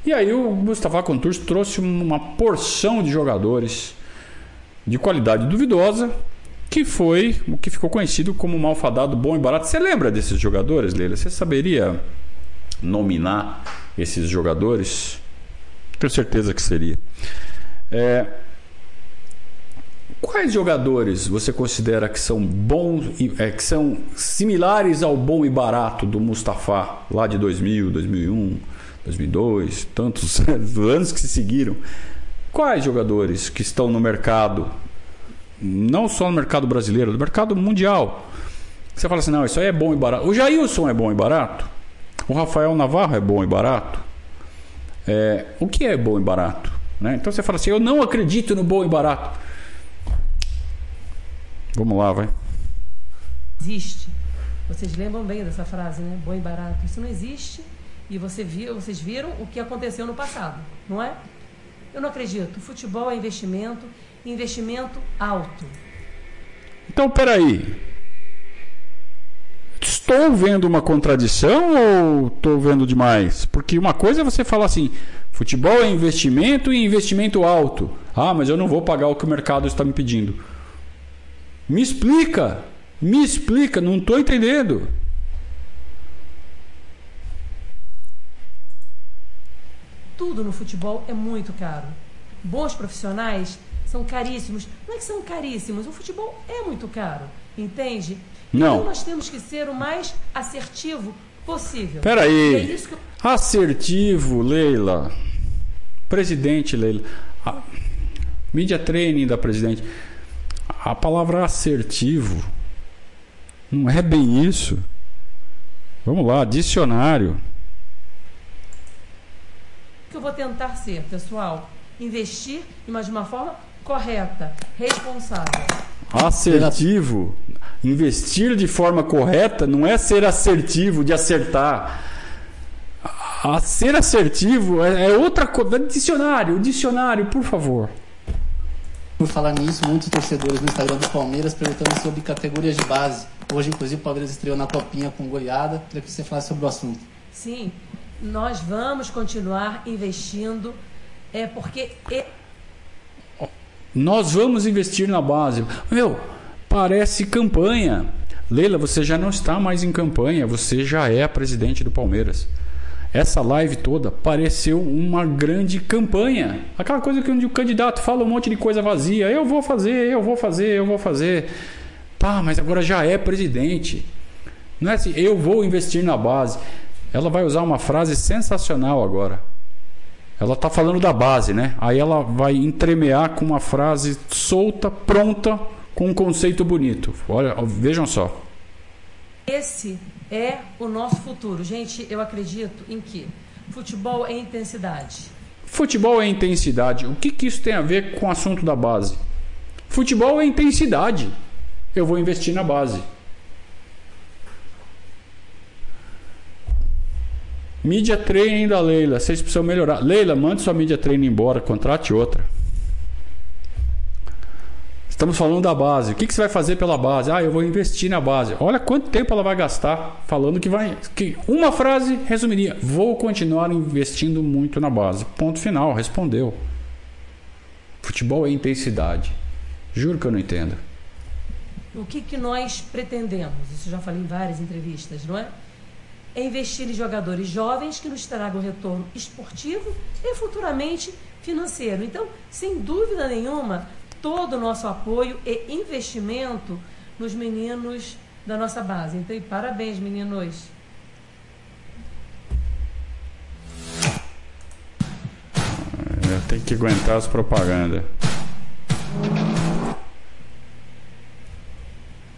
E aí o Mustafa Contursi trouxe uma porção de jogadores de qualidade duvidosa, que foi o que ficou conhecido como o malfadado bom e barato. Você lembra desses jogadores, Leila? Você saberia nominar esses jogadores? Tenho certeza que seria. É... Quais jogadores você considera que são bons e, é, que são similares ao bom e barato do Mustafa lá de dois mil, dois mil e um, dois mil e dois, tantos anos que se seguiram? Quais jogadores que estão no mercado, não só no mercado brasileiro, no mercado mundial, você fala assim: não, isso aí é bom e barato? O Jailson é bom e barato? O Rafael Navarro é bom e barato? É, o que é bom e barato? Né? Então você fala assim: eu não acredito no bom e barato. Vamos lá, vai. Existe. Vocês lembram bem dessa frase, né? Bom e barato. Isso não existe. E você viu, vocês viram o que aconteceu no passado, não é? Eu não acredito. Futebol é investimento, investimento alto. Então, peraí. Estou vendo uma contradição ou estou vendo demais? Porque uma coisa é você falar assim: futebol é investimento e investimento alto. Ah, mas eu não vou pagar o que o mercado está me pedindo. Me explica, me explica, não estou entendendo. Tudo no futebol é muito caro. Bons profissionais são caríssimos. Não é que são caríssimos, o futebol é muito caro, entende? Não. Então nós temos que ser o mais assertivo possível. Peraí, é isso que eu... assertivo, Leila. Presidente, Leila. A... Mídia training da presidente. A palavra assertivo não é bem isso. Vamos lá, dicionário. Que eu vou tentar ser, pessoal, investir, mas de uma forma correta, responsável. Assertivo, investir de forma correta não é ser assertivo, de acertar. A ser assertivo é, é outra coisa. Dicionário, dicionário, por favor. Por falar nisso, muitos torcedores no Instagram do Palmeiras perguntando sobre categorias de base. Hoje, inclusive, o Palmeiras estreou na Copinha com goleada. Queria que você falasse sobre o assunto. Sim. Nós vamos continuar investindo, é porque... Nós vamos investir na base. Meu, parece campanha. Leila, você já não está mais em campanha, você já é a presidente do Palmeiras. Essa live toda pareceu uma grande campanha. Aquela coisa que o candidato fala um monte de coisa vazia. Eu vou fazer, eu vou fazer, eu vou fazer. Tá, mas agora já é presidente. Não é assim, eu vou investir na base... Ela vai usar uma frase sensacional agora. Ela está falando da base, né? Aí ela vai entremear com uma frase solta, pronta, com um conceito bonito. Olha, vejam só. Esse é o nosso futuro. Gente, eu acredito em que futebol é intensidade. Futebol é intensidade. O que, que isso tem a ver com o assunto da base? Futebol é intensidade. Eu vou investir na base. Mídia training da Leila, vocês precisam melhorar. Leila, mande sua mídia training embora, contrate outra. Estamos falando da base. O que você vai fazer pela base? Ah, eu vou investir na base. Olha quanto tempo ela vai gastar falando que vai... Que uma frase resumiria: vou continuar investindo muito na base. Ponto final, respondeu. Futebol é intensidade. Juro que eu não entendo. O que, que nós pretendemos? Isso eu já falei em várias entrevistas, não é? É investir em jogadores jovens que nos tragam retorno esportivo e futuramente financeiro. Então, sem dúvida nenhuma, todo o nosso apoio e investimento nos meninos da nossa base. Então, e parabéns, meninos. Eu tenho que aguentar as propagandas.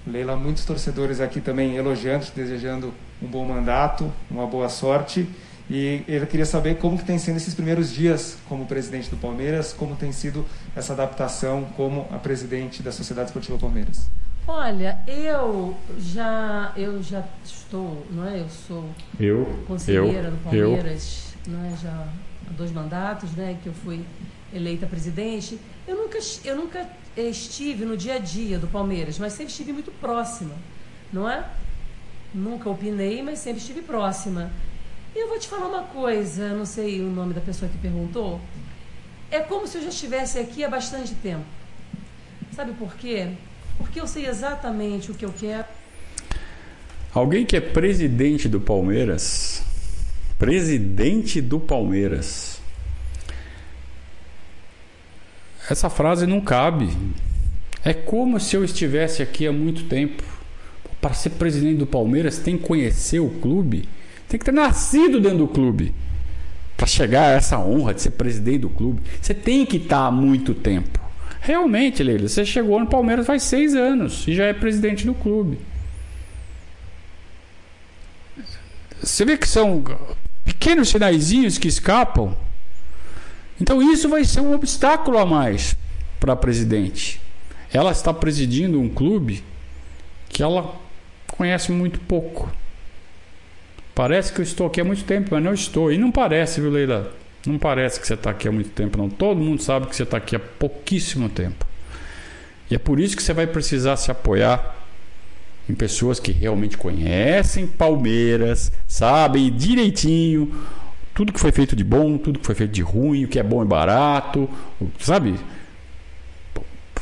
Leila, muitos torcedores aqui também elogiando, te desejando um bom mandato, uma boa sorte. E eu queria saber como que tem sido esses primeiros dias como presidente do Palmeiras, como tem sido essa adaptação como a presidente da Sociedade Esportiva Palmeiras. Olha, eu já, eu já estou, não é? Eu sou eu, conselheira eu, do Palmeiras, eu. Não é? Já há dois mandatos, né? Que eu fui eleita presidente. Eu nunca, eu nunca estive no dia a dia do Palmeiras, mas sempre estive muito próxima, não é? Nunca opinei, mas sempre estive próxima. E eu vou te falar uma coisa, não sei o nome da pessoa que perguntou. É como se eu já estivesse aqui há bastante tempo. Sabe por quê? Porque eu sei exatamente o que eu quero. Alguém que é presidente do Palmeiras, presidente do Palmeiras, essa frase não cabe. É como se eu estivesse aqui há muito tempo. Para ser presidente do Palmeiras tem que conhecer o clube, tem que ter nascido dentro do clube para chegar a essa honra de ser presidente do clube. Você tem que estar há muito tempo. Realmente, Leila, você chegou no Palmeiras faz seis anos e já é presidente do clube. Você vê que são pequenos sinaizinhos que escapam. Então isso vai ser um obstáculo a mais para a presidente. Ela está presidindo um clube que ela conhece muito pouco. Parece que eu estou aqui há muito tempo, mas não estou. E não parece, viu, Leila? Não parece que você está aqui há muito tempo, não. Todo mundo sabe que você está aqui há pouquíssimo tempo. E é por isso que você vai precisar se apoiar em pessoas que realmente conhecem Palmeiras, sabem direitinho tudo que foi feito de bom, tudo que foi feito de ruim, o que é bom e barato, sabe?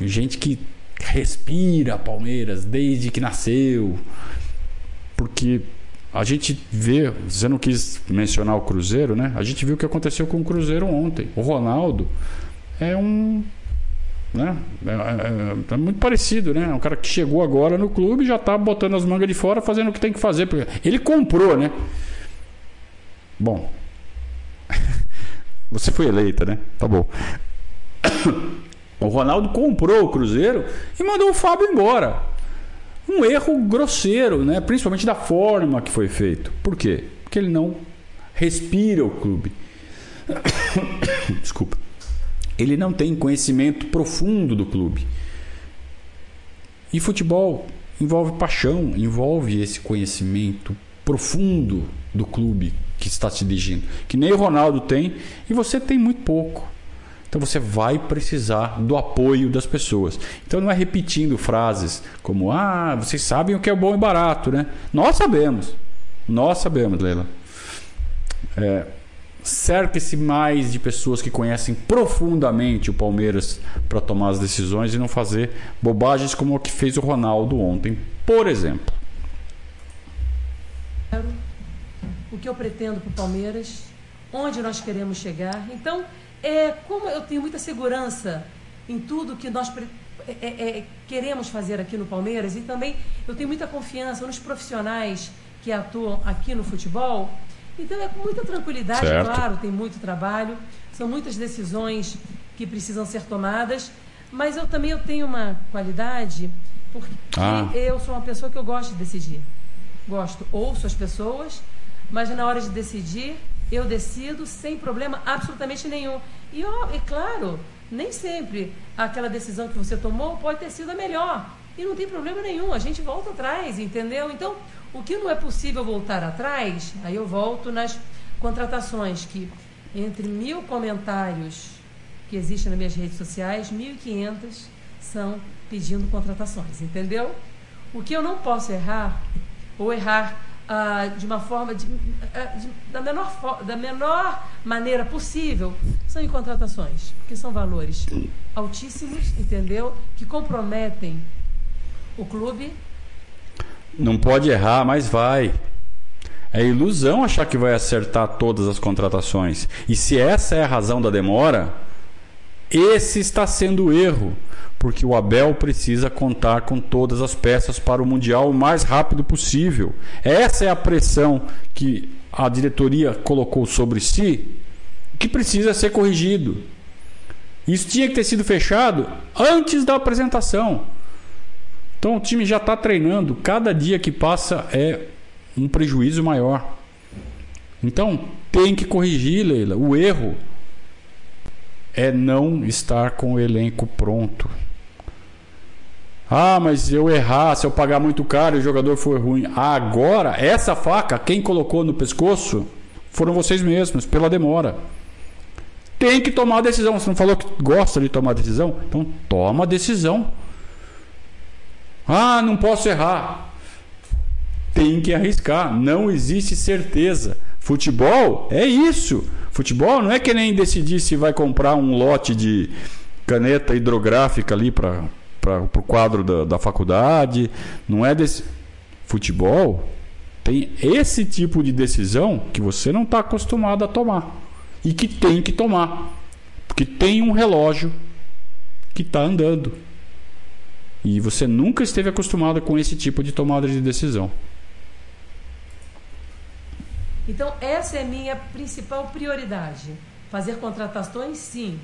Gente que respira Palmeiras desde que nasceu. Porque... a gente vê, você não quis mencionar o Cruzeiro, né? A gente viu o que aconteceu com o Cruzeiro ontem. O Ronaldo é um... né? É, é, é muito parecido, né? É um cara que chegou agora no clube e já tá botando as mangas de fora, fazendo o que tem que fazer. Ele comprou, né? Bom. Você foi eleita, né? Tá bom. O Ronaldo comprou o Cruzeiro e mandou o Fábio embora. Um erro grosseiro, né? Principalmente da forma que foi feito. Por quê? Porque ele não respira o clube. Desculpa. Ele não tem conhecimento profundo do clube. E futebol envolve paixão, envolve esse conhecimento profundo do clube que está se dirigindo, que nem o Ronaldo tem e você tem muito pouco. Então você vai precisar do apoio das pessoas. Então não é repetindo frases como ah, vocês sabem o que é bom e barato, né? Nós sabemos. Nós sabemos, Leila. É, cerque-se mais de pessoas que conhecem profundamente o Palmeiras para tomar as decisões e não fazer bobagens como o que fez o Ronaldo ontem, por exemplo. O que eu pretendo para o Palmeiras, onde nós queremos chegar. Então, é, como eu tenho muita segurança em tudo que nós é, é, queremos fazer aqui no Palmeiras e também eu tenho muita confiança nos profissionais que atuam aqui no futebol, então é com muita tranquilidade, certo. Claro, tem muito trabalho, são muitas decisões que precisam ser tomadas, mas eu também eu tenho uma qualidade, porque ah. eu sou uma pessoa que eu gosto de decidir, gosto, ouço as pessoas, mas na hora de decidir eu decido sem problema absolutamente nenhum. E, ó, é claro, nem sempre aquela decisão que você tomou pode ter sido a melhor. E não tem problema nenhum, a gente volta atrás, entendeu? Então, o que não é possível voltar atrás, aí eu volto nas contratações, que entre mil comentários que existem nas minhas redes sociais, mil e quinhentos são pedindo contratações, entendeu? O que eu não posso errar, ou errar ah, de uma forma de, de, da, menor, da menor maneira possível, são em contratações, que são valores altíssimos, entendeu? Que comprometem o clube. Não pode errar, mas vai. É ilusão achar que vai acertar todas as contratações. E se essa é a razão da demora, esse está sendo o erro, porque o Abel precisa contar com todas as peças para o Mundial o mais rápido possível. Essa é a pressão que a diretoria colocou sobre si, que precisa ser corrigido. Isso tinha que ter sido fechado antes da apresentação. Então o time já está treinando, cada dia que passa é um prejuízo maior. Então tem que corrigir, Leila. O erro é não estar com o elenco pronto. Ah, mas se eu errar, se eu pagar muito caro e o jogador for ruim. Agora, essa faca, quem colocou no pescoço foram vocês mesmos, pela demora. Tem que tomar a decisão. Você não falou que gosta de tomar a decisão? Então toma a decisão. Ah, não posso errar. Tem que arriscar. Não existe certeza. Futebol é isso. Futebol não é que nem decidir se vai comprar um lote de caneta hidrográfica ali para o quadro da, da faculdade. Não é desse. Futebol tem esse tipo de decisão que você não está acostumado a tomar. E que tem que tomar. Porque tem um relógio que está andando. E você nunca esteve acostumado com esse tipo de tomada de decisão. Então, essa é a minha principal prioridade. Fazer contratações, sim,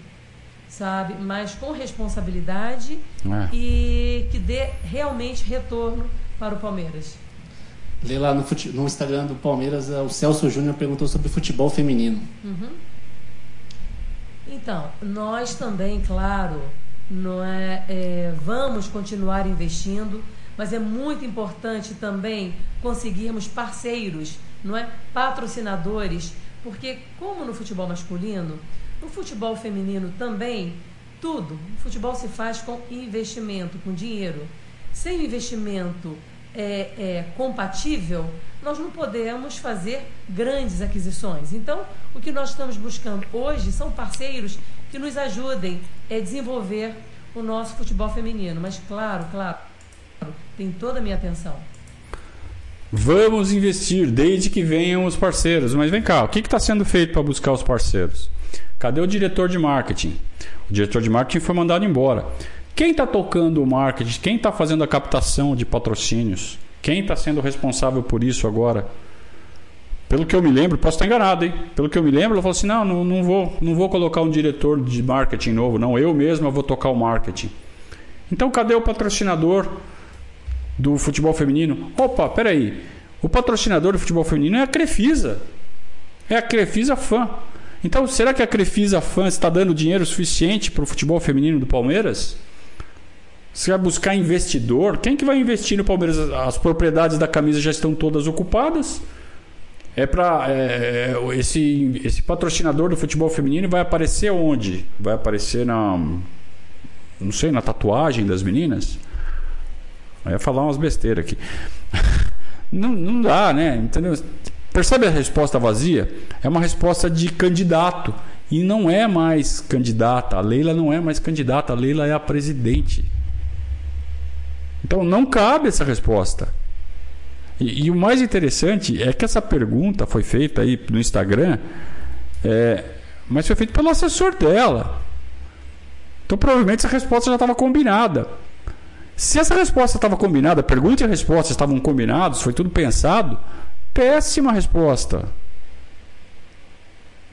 sabe? Mas com responsabilidade é. E que dê realmente retorno para o Palmeiras. Lê lá no, fute... no Instagram do Palmeiras, o Celso Júnior perguntou sobre futebol feminino. Uhum. Então, nós também, claro, não é, é, vamos continuar investindo, mas é muito importante também conseguirmos parceiros, não é? Patrocinadores, porque como no futebol masculino, no futebol feminino também, tudo, o futebol se faz com investimento, com dinheiro. Sem investimento é, é, compatível, nós não podemos fazer grandes aquisições. Então, o que nós estamos buscando hoje são parceiros que nos ajudem a desenvolver o nosso futebol feminino. Mas claro, claro, tem toda a minha atenção. Vamos investir desde que venham os parceiros. Mas vem cá, o que está sendo feito para buscar os parceiros? Cadê o diretor de marketing? O diretor de marketing foi mandado embora. Quem está tocando o marketing? Quem está fazendo a captação de patrocínios? Quem está sendo responsável por isso agora? Pelo que eu me lembro, posso estar enganado, hein? Pelo que eu me lembro, ela falou assim, não, não, não, vou, não vou colocar um diretor de marketing novo, não, eu mesma vou tocar o marketing. Então, cadê o patrocinador do futebol feminino? Opa, peraí, o patrocinador do futebol feminino é a Crefisa, é a Crefisa Fã. Então, será que a Crefisa Fã está dando dinheiro suficiente para o futebol feminino do Palmeiras? Você vai buscar investidor? Quem que vai investir no Palmeiras? As propriedades da camisa já estão todas ocupadas. É para é, esse, esse patrocinador do futebol feminino vai aparecer onde? Vai aparecer na, não sei, na tatuagem das meninas? Eu ia falar umas besteiras aqui. Não, não dá, né? Entendeu? Percebe a resposta vazia? É uma resposta de candidato. E não é mais candidata. A Leila não é mais candidata. A Leila é a presidente. Então não cabe essa resposta. E, e o mais interessante é que essa pergunta foi feita aí no Instagram, é, mas foi feita pelo assessor dela. Então provavelmente essa resposta já estava combinada. Se essa resposta estava combinada, a pergunta e a resposta estavam combinados, foi tudo pensado, péssima resposta.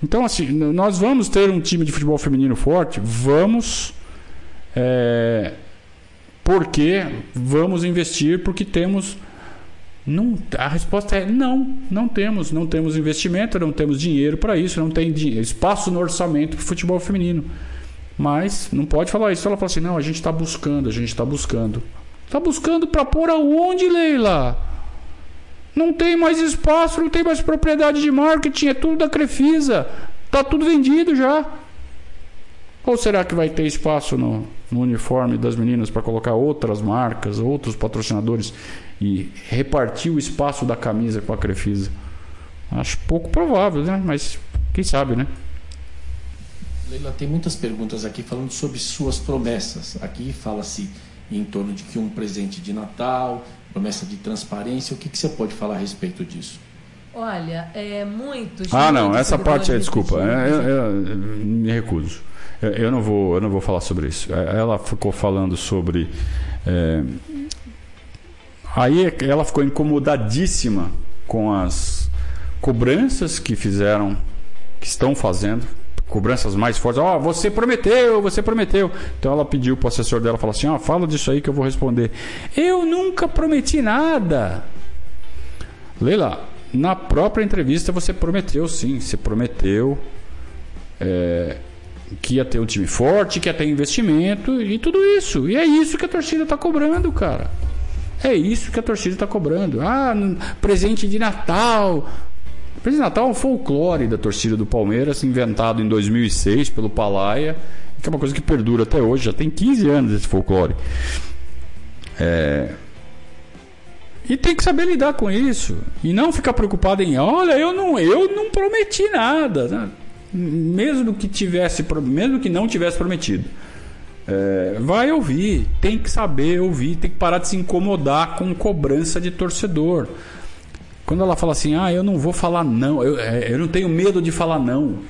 Então assim, nós vamos ter um time de futebol feminino forte, vamos... É, porque vamos investir, porque temos... Não, a resposta é não, não temos, não temos investimento, não temos dinheiro para isso, não tem dinheiro, espaço no orçamento para o futebol feminino. Mas não pode falar isso. Ela fala assim, não, a gente está buscando, a gente está buscando. Está buscando para pôr aonde, Leila? Não tem mais espaço, não tem mais propriedade de marketing, é tudo da Crefisa, está tudo vendido já. Ou será que vai ter espaço no, no uniforme das meninas para colocar outras marcas, outros patrocinadores? e repartir o espaço da camisa com a Crefisa. Acho pouco provável, né? Mas quem sabe, né? Leila, tem muitas perguntas aqui falando sobre suas promessas. Aqui fala-se em torno de que um presente de Natal, promessa de transparência. O que, que você pode falar a respeito disso? Olha, é muito... Ah, não, essa parte é, desculpa, é, eu, eu, eu me recuso. Eu, eu, não vou, eu não vou falar sobre isso. Ela ficou falando sobre... É, aí ela ficou incomodadíssima com as cobranças que fizeram, que estão fazendo, cobranças mais fortes. Ó, oh, você prometeu, você prometeu. Então ela pediu para o assessor dela, falou assim, ó, oh, fala disso aí que eu vou responder. Eu nunca prometi nada. Leila, na própria entrevista você prometeu, sim, você prometeu é, que ia ter um time forte, que ia ter investimento e tudo isso. E é isso que a torcida está cobrando, cara. É isso que a torcida está cobrando. Ah, presente de Natal. Presente de Natal é um folclore da torcida do Palmeiras, inventado em dois mil e seis pelo Palaia, que é uma coisa que perdura até hoje, já tem quinze anos esse folclore. É... E tem que saber lidar com isso. E não ficar preocupado em, olha, eu não, eu não prometi nada, né? Mesmo que tivesse, mesmo que não tivesse prometido. É, vai ouvir, tem que saber ouvir, tem que parar de se incomodar com cobrança de torcedor. Quando ela fala assim, ah, eu não vou falar não, eu, eu não tenho medo de falar não.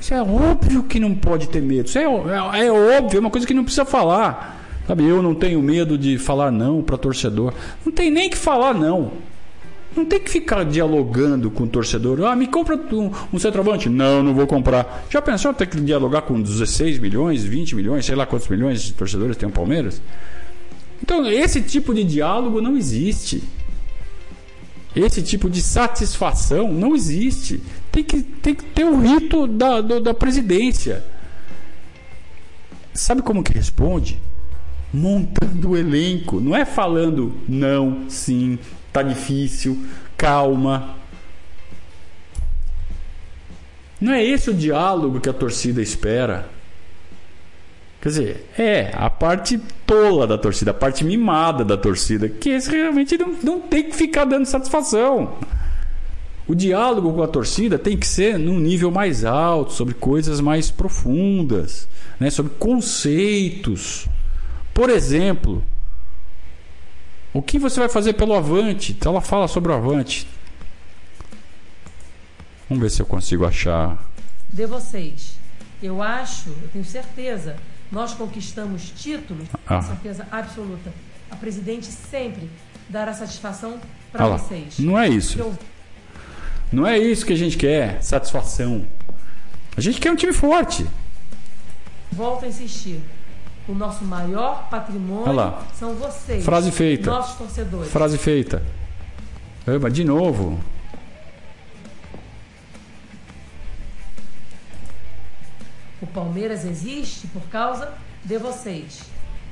Isso é óbvio que não pode ter medo. Isso é, é, é óbvio, é uma coisa que não precisa falar. Sabe, eu não tenho medo de falar não para torcedor. Não tem nem que falar não. Não tem que ficar dialogando com o torcedor. Ah, me compra um, um centroavante. Não, não vou comprar. Já pensou ter que dialogar com dezesseis milhões, vinte milhões, sei lá quantos milhões de torcedores tem o Palmeiras? Então, esse tipo de diálogo não existe. Esse tipo de satisfação não existe. Tem que, tem que ter o rito da, do, da presidência. Sabe como que responde? Montando o elenco. Não é falando não, sim, tá difícil, calma. Não é esse o diálogo que a torcida espera. Quer dizer, é a parte tola da torcida, a parte mimada da torcida, que esse realmente não, não tem que ficar dando satisfação. O diálogo com a torcida tem que ser num nível mais alto, sobre coisas mais profundas, né? Sobre conceitos. Por exemplo, o que você vai fazer pelo Avante? Então ela fala sobre o Avante. Vamos ver se eu consigo achar. De vocês. Eu acho, eu tenho certeza, nós conquistamos títulos, ah. com certeza absoluta. A presidente sempre dará satisfação para ah vocês. Não é isso. Eu... Não é isso que a gente quer, satisfação. A gente quer um time forte. Volto a insistir. O nosso maior patrimônio lá. São vocês. Frase feita. Nossos torcedores. Frase feita. Eba, de novo. O Palmeiras existe por causa de vocês.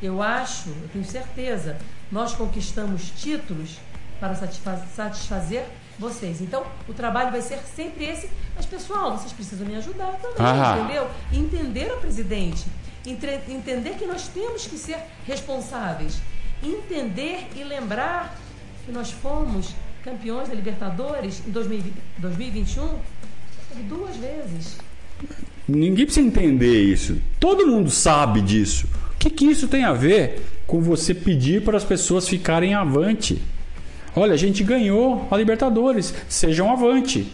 Eu acho, eu tenho certeza, nós conquistamos títulos para satisfaz- satisfazer vocês. Então, o trabalho vai ser sempre esse. Mas, pessoal, vocês precisam me ajudar também, ah. entendeu? Entender a presidente. Entender que nós temos que ser responsáveis, entender e lembrar que nós fomos campeões da Libertadores em dois mil e vinte e um duas vezes. Ninguém precisa entender isso, todo mundo sabe disso. O que, que isso tem a ver com você pedir para as pessoas ficarem avante? Olha, a gente ganhou a Libertadores, sejam avante.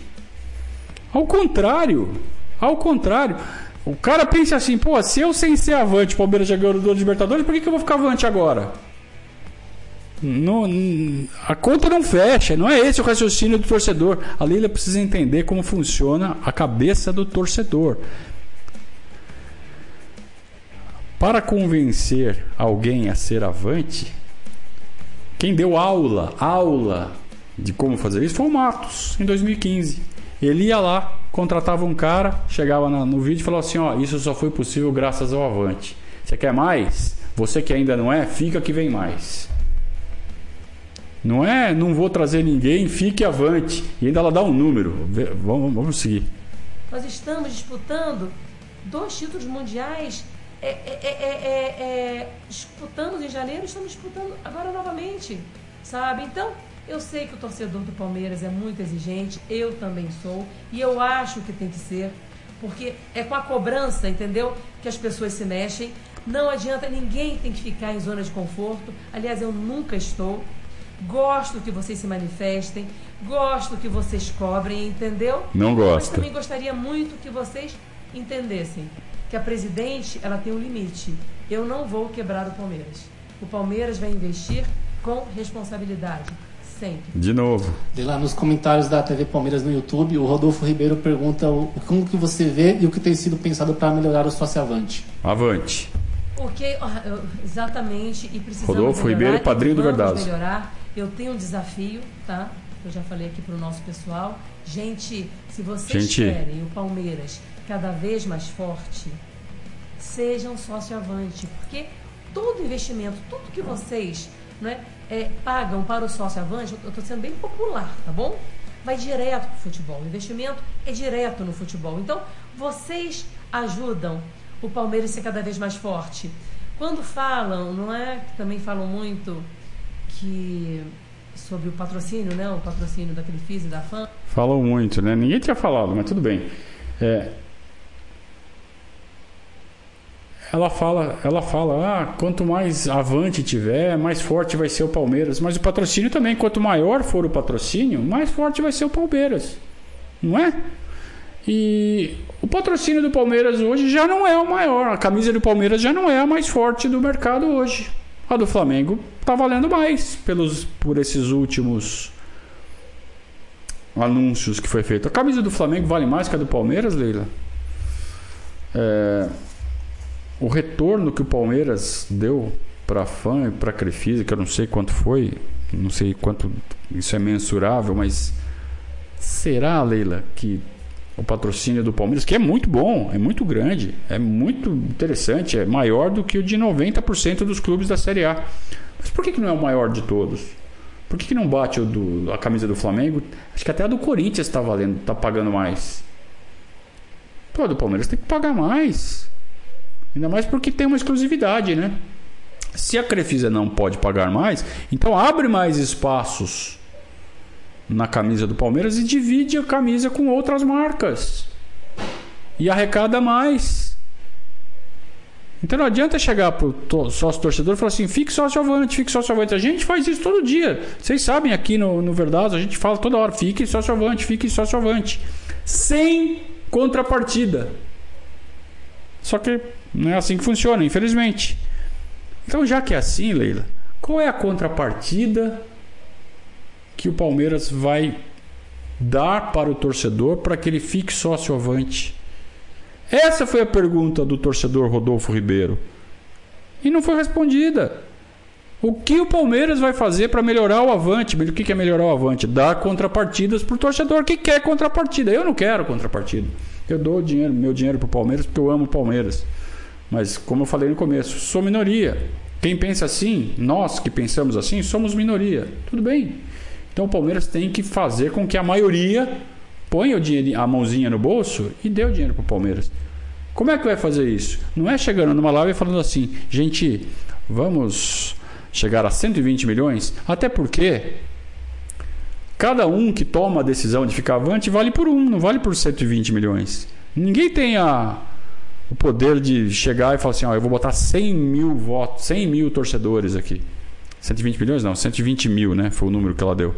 Ao contrário, ao contrário. O cara pensa assim, pô, se eu sem ser avante, o Palmeiras já ganhou do Libertadores, por que, que eu vou ficar avante agora? Não, a conta não fecha, não é esse o raciocínio do torcedor. A Leila precisa entender como funciona a cabeça do torcedor. Para convencer alguém a ser avante, quem deu aula, aula de como fazer isso foi o Matos, em dois mil e quinze. Ele ia lá, contratava um cara, chegava no vídeo e falava assim, ó, isso só foi possível graças ao Avante. Você quer mais? Você que ainda não é, fica que vem mais. Não é, não vou trazer ninguém, fique Avante. E ainda ela dá um número. Vamos, vamos seguir. Nós estamos disputando dois títulos mundiais. É, é, é, é, é, disputamos em janeiro, estamos disputando agora novamente. sabe? Então, eu sei que o torcedor do Palmeiras é muito exigente, eu também sou, e eu acho que tem que ser, porque é com a cobrança, entendeu? Que as pessoas se mexem. Não adianta, ninguém tem que ficar em zona de conforto. Aliás, eu nunca estou. Gosto que vocês se manifestem, gosto que vocês cobrem, entendeu? Não gosto. Mas também gostaria muito que vocês entendessem que a presidente, ela tem um limite. Eu não vou quebrar o Palmeiras. O Palmeiras vai investir com responsabilidade. Sempre. De novo. De lá nos comentários da T V Palmeiras no YouTube, o Rodolfo Ribeiro pergunta o, como que você vê e o que tem sido pensado para melhorar o sócio-avante. Avante. Porque, exatamente, e precisamos Rodolfo melhorar, Ribeiro, padrinho do Verdazo. Melhorar. Eu tenho um desafio, tá? Eu já falei aqui para o nosso pessoal. Gente, se vocês Gente. querem o Palmeiras cada vez mais forte, sejam sócio-avante, porque todo investimento, tudo que vocês, né, é, pagam para o sócio-avante, eu estou sendo bem popular, tá bom? Vai direto para o futebol. O investimento é direto no futebol. Então, vocês ajudam o Palmeiras ser cada vez mais forte. Quando falam, não é? Que também falam muito que sobre o patrocínio, né? O patrocínio da Crefisa e da F A M. Falam muito, né? Ninguém tinha falado, mas tudo bem. É... Ela fala, ela fala, ah, quanto mais avante tiver, mais forte vai ser o Palmeiras. Mas o patrocínio também, quanto maior for o patrocínio, mais forte vai ser o Palmeiras. Não é? E o patrocínio do Palmeiras hoje já não é o maior. A camisa do Palmeiras já não é a mais forte do mercado hoje. A do Flamengo está valendo mais pelos, por esses últimos anúncios que foi feito. A camisa do Flamengo vale mais que a do Palmeiras, Leila? É, o retorno que o Palmeiras deu para a F A M e para a Crefisa, que eu não sei quanto foi, não sei quanto isso é mensurável, mas será, Leila, que o patrocínio do Palmeiras, que é muito bom, é muito grande, é muito interessante, é maior do que o de noventa por cento dos clubes da Série A. Mas por que que não é o maior de todos? Por que que não bate o do, a camisa do Flamengo? Acho que até a do Corinthians está valendo, está pagando mais. Pô, a do Palmeiras tem que pagar mais. Ainda mais porque tem uma exclusividade, né? Se a Crefisa não pode pagar mais, então abre mais espaços na camisa do Palmeiras e divide a camisa com outras marcas e arrecada mais. Então não adianta chegar pro to- sócio torcedor e falar assim, fique sócio avante, fique sócio avante. A gente faz isso todo dia, vocês sabem, aqui no, no Verdazo a gente fala toda hora, fique sócio avante, fique sócio avante, sem contrapartida. Só que não é assim que funciona, infelizmente. Então, já que é assim, Leila, qual é a contrapartida que o Palmeiras vai dar para o torcedor para que ele fique sócio-avante? Essa foi a pergunta do torcedor Rodolfo Ribeiro. E não foi respondida. O que o Palmeiras vai fazer para melhorar o avante? O que é melhorar o avante? Dar contrapartidas para o torcedor que quer contrapartida. Eu não quero contrapartida. Eu dou o dinheiro, meu dinheiro para o Palmeiras porque eu amo o Palmeiras. Mas, como eu falei no começo, sou minoria. Quem pensa assim, nós que pensamos assim, somos minoria. Tudo bem. Então o Palmeiras tem que fazer com que a maioria ponha o dinheiro, a mãozinha no bolso e dê o dinheiro para o Palmeiras. Como é que vai fazer isso? Não é chegando numa live e falando assim, gente, vamos chegar a cento e vinte milhões, até porque cada um que toma a decisão de ficar avante vale por um, não vale por cento e vinte milhões. Ninguém tem a, o poder de chegar e falar assim, ó, eu vou botar cem mil votos, cem mil torcedores aqui. cento e vinte milhões? Não, cento e vinte mil, né? Foi o número que ela deu.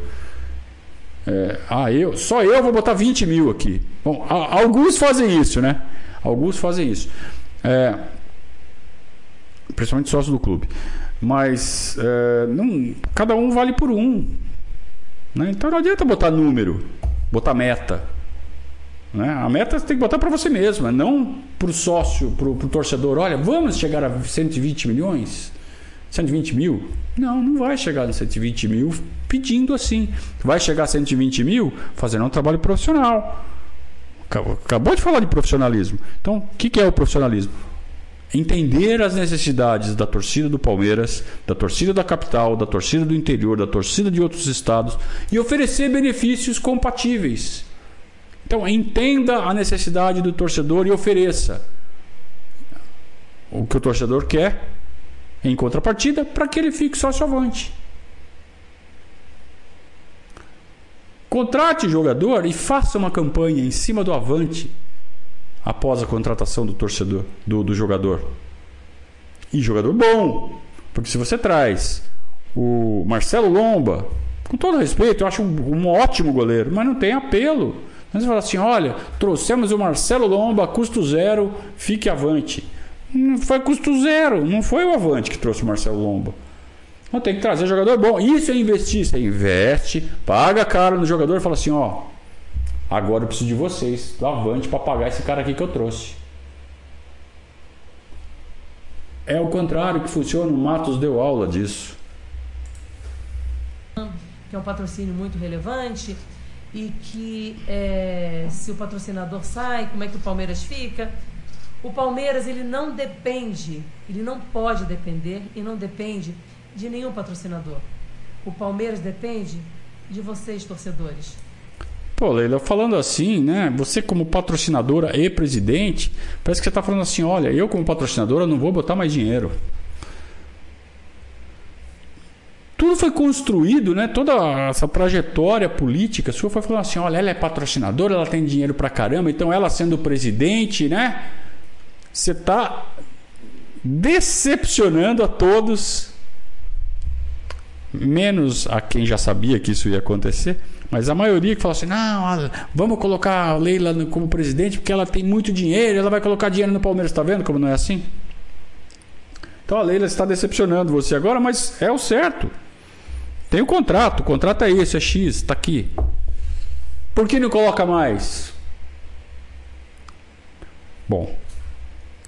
É, ah, eu, só eu vou botar vinte mil aqui. Bom, a, alguns fazem isso, né? Alguns fazem isso. É, principalmente sócios do clube. Mas é, não, cada um vale por um. Né? Então não adianta botar número, botar meta. Né? A meta você tem que botar para você mesma, não para o sócio, para o torcedor. Olha, vamos chegar a cento e vinte milhões? cento e vinte mil? Não, não vai chegar nos cento e vinte mil pedindo assim. Vai chegar a cento e vinte mil fazendo um trabalho profissional. Acabou, acabou de falar de profissionalismo. Então, o que, que é o profissionalismo? Entender as necessidades da torcida do Palmeiras, da torcida da capital, da torcida do interior, da torcida de outros estados e oferecer benefícios compatíveis. Então, entenda a necessidade do torcedor e ofereça o que o torcedor quer em contrapartida, para que ele fique sócio-avante. Contrate jogador e faça uma campanha em cima do avante após a contratação do torcedor, do, do jogador. E jogador bom, porque se você traz o Marcelo Lomba, com todo respeito, eu acho um, um ótimo goleiro, mas não tem apelo. Mas você fala assim, olha, trouxemos o Marcelo Lomba, custo zero, fique avante. Não foi custo zero, não foi o avante que trouxe o Marcelo Lomba. Então tem que trazer jogador bom. Isso é investir. Você investe, paga caro no jogador e fala assim, ó, agora eu preciso de vocês, do avante, para pagar esse cara aqui que eu trouxe. É o contrário que funciona, o Matos deu aula disso. Que é um patrocínio muito relevante e que é, se o patrocinador sai, como é que o Palmeiras fica? O Palmeiras, ele não depende, ele não pode depender e não depende de nenhum patrocinador. O Palmeiras depende de vocês, torcedores. Pô, Leila, falando assim, né? Você como patrocinadora e presidente, parece que você está falando assim, olha, eu como patrocinadora não vou botar mais dinheiro. Tudo foi construído, né? Toda essa trajetória política sua foi falando assim, olha, ela é patrocinadora, ela tem dinheiro pra caramba, então ela sendo presidente, né? Você está decepcionando a todos, menos a quem já sabia que isso ia acontecer, mas a maioria que fala assim, não, vamos colocar a Leila como presidente porque ela tem muito dinheiro, ela vai colocar dinheiro no Palmeiras, tá vendo como não é assim? Então a Leila está decepcionando você agora, mas é o certo. Tem o contrato, o contrato é esse, é X, está aqui. Por que não coloca mais? Bom,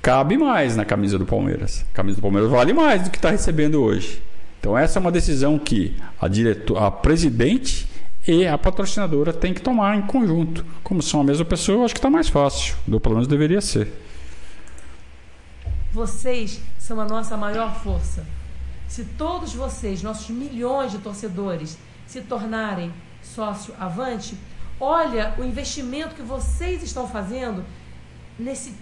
cabe mais na camisa do Palmeiras. A camisa do Palmeiras vale mais do que está recebendo hoje. Então essa é uma decisão que a, diretor, a presidente e a patrocinadora tem que tomar em conjunto. Como são a mesma pessoa, eu acho que está mais fácil. Ou pelo menos deveria ser. Vocês são a nossa maior força. Se todos vocês, nossos milhões de torcedores, se tornarem sócio avante, olha o investimento que vocês estão fazendo nesse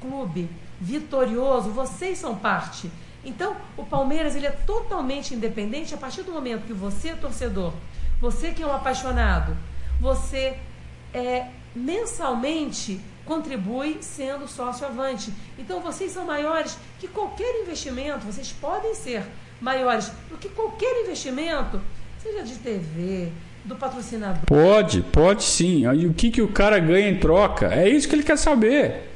clube vitorioso. Vocês são parte. Então, o Palmeiras, ele é totalmente independente a partir do momento que você é torcedor, você que é um apaixonado, você é, mensalmente contribui sendo sócio avante. Então, vocês são maiores que qualquer investimento, vocês podem ser maiores do que qualquer investimento, seja de T V, do patrocinador. Pode, pode sim. E o que, que o cara ganha em troca? É isso que ele quer saber.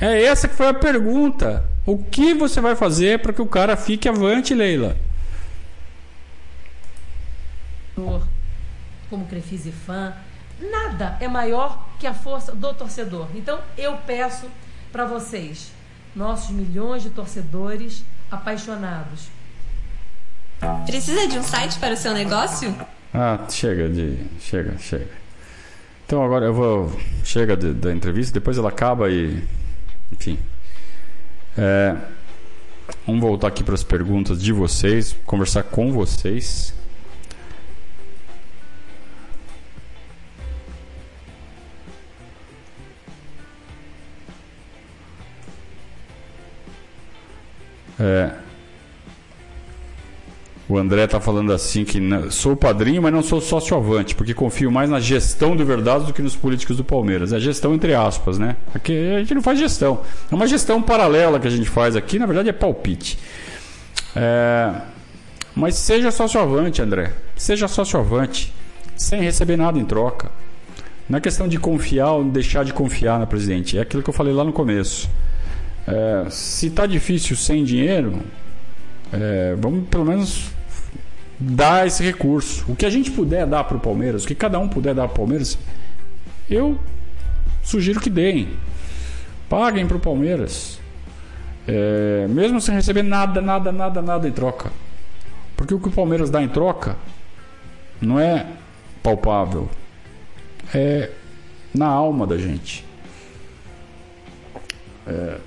É essa que foi a pergunta. O que você vai fazer para que o cara fique avante, Leila? Como Crefisa e fã, nada é maior que a força do torcedor. Então, eu peço para vocês, nossos milhões de torcedores apaixonados. Precisa de um site para o seu negócio? Ah, chega de... Chega, chega. Então, agora eu vou... Chega de, da entrevista, depois ela acaba e... Enfim... É, vamos voltar aqui para as perguntas de vocês, conversar com vocês. É, o André está falando assim que não, sou padrinho, mas não sou sócio avante, porque confio mais na gestão do Verdazo do que nos políticos do Palmeiras. É gestão entre aspas, né? Aqui a gente não faz gestão. É uma gestão paralela que a gente faz aqui, na verdade é palpite. É, mas seja sócio avante, André. Seja sócio avante, sem receber nada em troca. Não é questão de confiar ou deixar de confiar na presidente. É aquilo que eu falei lá no começo. É, se está difícil sem dinheiro, é, vamos pelo menos dar esse recurso. O que a gente puder dar para o Palmeiras, o que cada um puder dar para o Palmeiras, eu sugiro que deem, paguem para o Palmeiras, é, mesmo sem receber nada, nada, nada, nada em troca, porque o que o Palmeiras dá em troca não é palpável, é na alma da gente. É,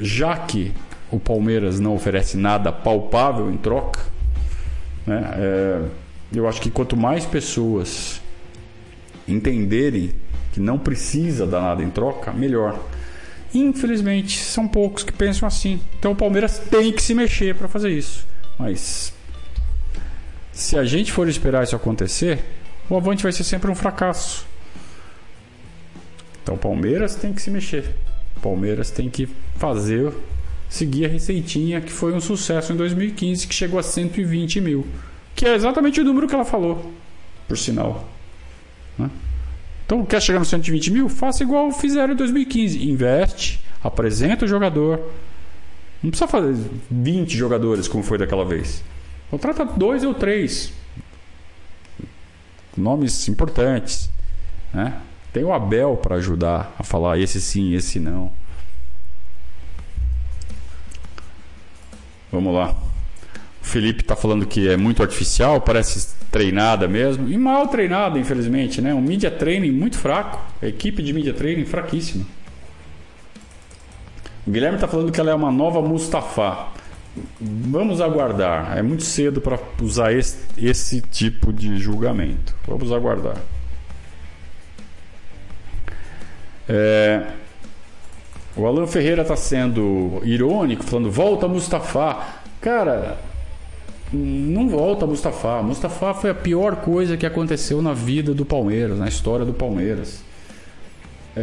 já que o Palmeiras não oferece nada palpável em troca, né? É, eu acho que quanto mais pessoas entenderem que não precisa dar nada em troca, melhor. Infelizmente, são poucos que pensam assim. Então o Palmeiras tem que se mexer para fazer isso. Mas se a gente for esperar isso acontecer, o Avante vai ser sempre um fracasso. Então o Palmeiras tem que se mexer. O Palmeiras tem que fazer, seguir a receitinha que foi um sucesso em dois mil e quinze, que chegou a cento e vinte mil, que é exatamente o número que ela falou, por sinal, né? Então quer chegar nos cento e vinte mil? Faça igual fizeram em dois mil e quinze, investe, apresenta o jogador. Não precisa fazer vinte jogadores como foi daquela vez. Contrata dois ou três nomes importantes, né? Tem o Abel para ajudar a falar esse sim, esse não. Vamos lá. O Felipe está falando que é muito artificial, parece treinada mesmo. E mal treinada, infelizmente, né? Um media training muito fraco. A equipe de media training fraquíssima. O Guilherme está falando que ela é uma nova Mustafa. Vamos aguardar. É muito cedo para usar esse, esse tipo de julgamento. Vamos aguardar. É... O Alan Ferreira está sendo irônico, falando: volta Mustafa. Cara, não volta Mustafa. Mustafa foi a pior coisa que aconteceu na vida do Palmeiras, na história do Palmeiras.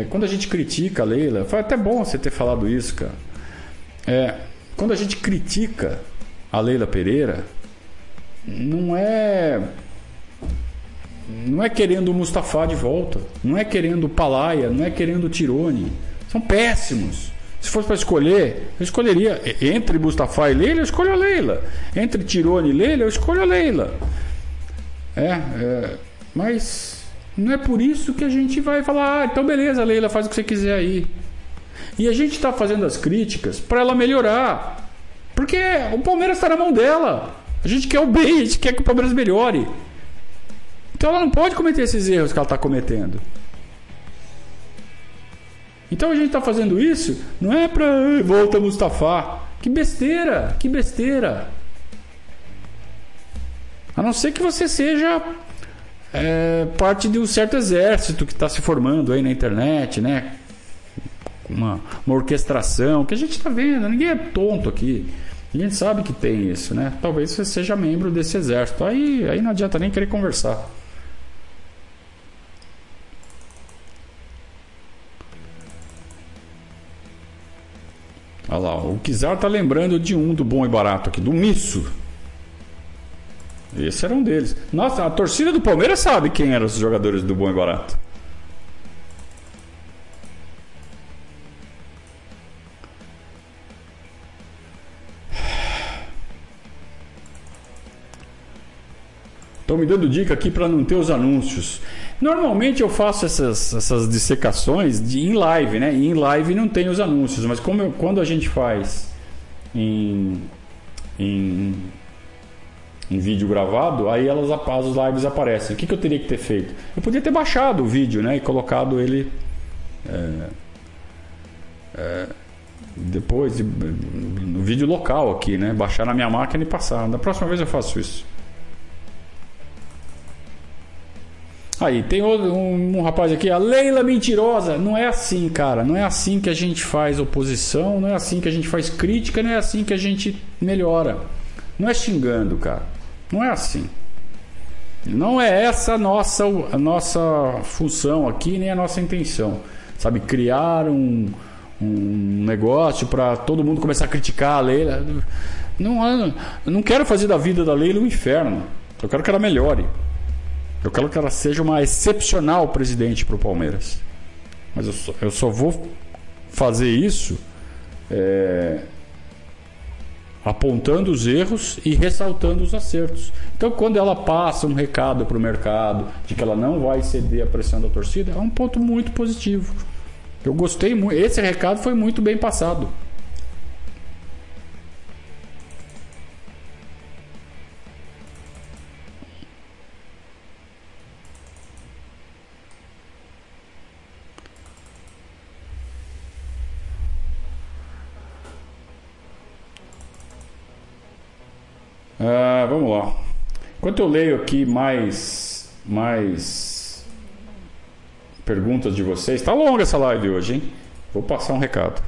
Quando a gente critica a Leila, foi até bom você ter falado isso, cara. É, quando a gente critica a Leila Pereira, não é não é querendo o Mustafa de volta, não é querendo o Palaia, não é querendo o Tirone. São péssimos. Se fosse para escolher, eu escolheria entre Mustafa e Leila, eu escolho a Leila. Entre Tirone e Leila, eu escolho a Leila. É, é mas não é por isso que a gente vai falar: ah, então beleza, Leila, faz o que você quiser aí. E a gente está fazendo as críticas para ela melhorar, porque o Palmeiras está na mão dela. A gente quer o bem, a gente quer que o Palmeiras melhore. Então ela não pode cometer esses erros que ela está cometendo. Então a gente está fazendo isso, não é para volta Mustafa. Que besteira, que besteira. A não ser que você seja... é parte de um certo exército que está se formando aí na internet, né? Uma, uma orquestração que a gente está vendo. Ninguém é tonto aqui. A gente sabe que tem isso, né? Talvez você seja membro desse exército. Aí, aí não adianta nem querer conversar. Olha lá, o Kizar tá lembrando de um do bom e barato aqui, do Misso. Esse era um deles. Nossa, a torcida do Palmeiras sabe quem eram os jogadores do bom e barato. Estão me dando dica aqui para não ter os anúncios. Normalmente eu faço essas, essas dissecações de, em live, né? E em live não tem os anúncios. Mas como eu, quando a gente faz em... em em vídeo gravado, aí elas, as lives aparecem. O que, que eu teria que ter feito? Eu podia ter baixado o vídeo, né, e colocado ele é, é, depois de, no vídeo local aqui, né, baixar na minha máquina e passar. Da próxima vez eu faço isso. Aí tem outro, um, um rapaz aqui: a Leila mentirosa. Não é assim, cara. Não é assim que a gente faz oposição, não é assim que a gente faz crítica, não é assim que a gente melhora. Não é xingando, cara. Não é assim. Não é essa a nossa, a nossa função aqui, nem a nossa intenção. Sabe, criar um, um negócio para todo mundo começar a criticar a Leila. Não, eu não quero fazer da vida da Leila um inferno. Eu quero que ela melhore. Eu quero que ela seja uma excepcional presidente para o Palmeiras. Mas eu só, eu só vou fazer isso... É... apontando os erros e ressaltando os acertos. Então, quando ela passa um recado para o mercado de que ela não vai ceder à pressão da torcida, é um ponto muito positivo. Eu gostei muito. Esse recado foi muito bem passado. Uh, vamos lá. Enquanto eu leio aqui mais, mais perguntas de vocês, tá longa essa live hoje, hein? Vou passar um recado.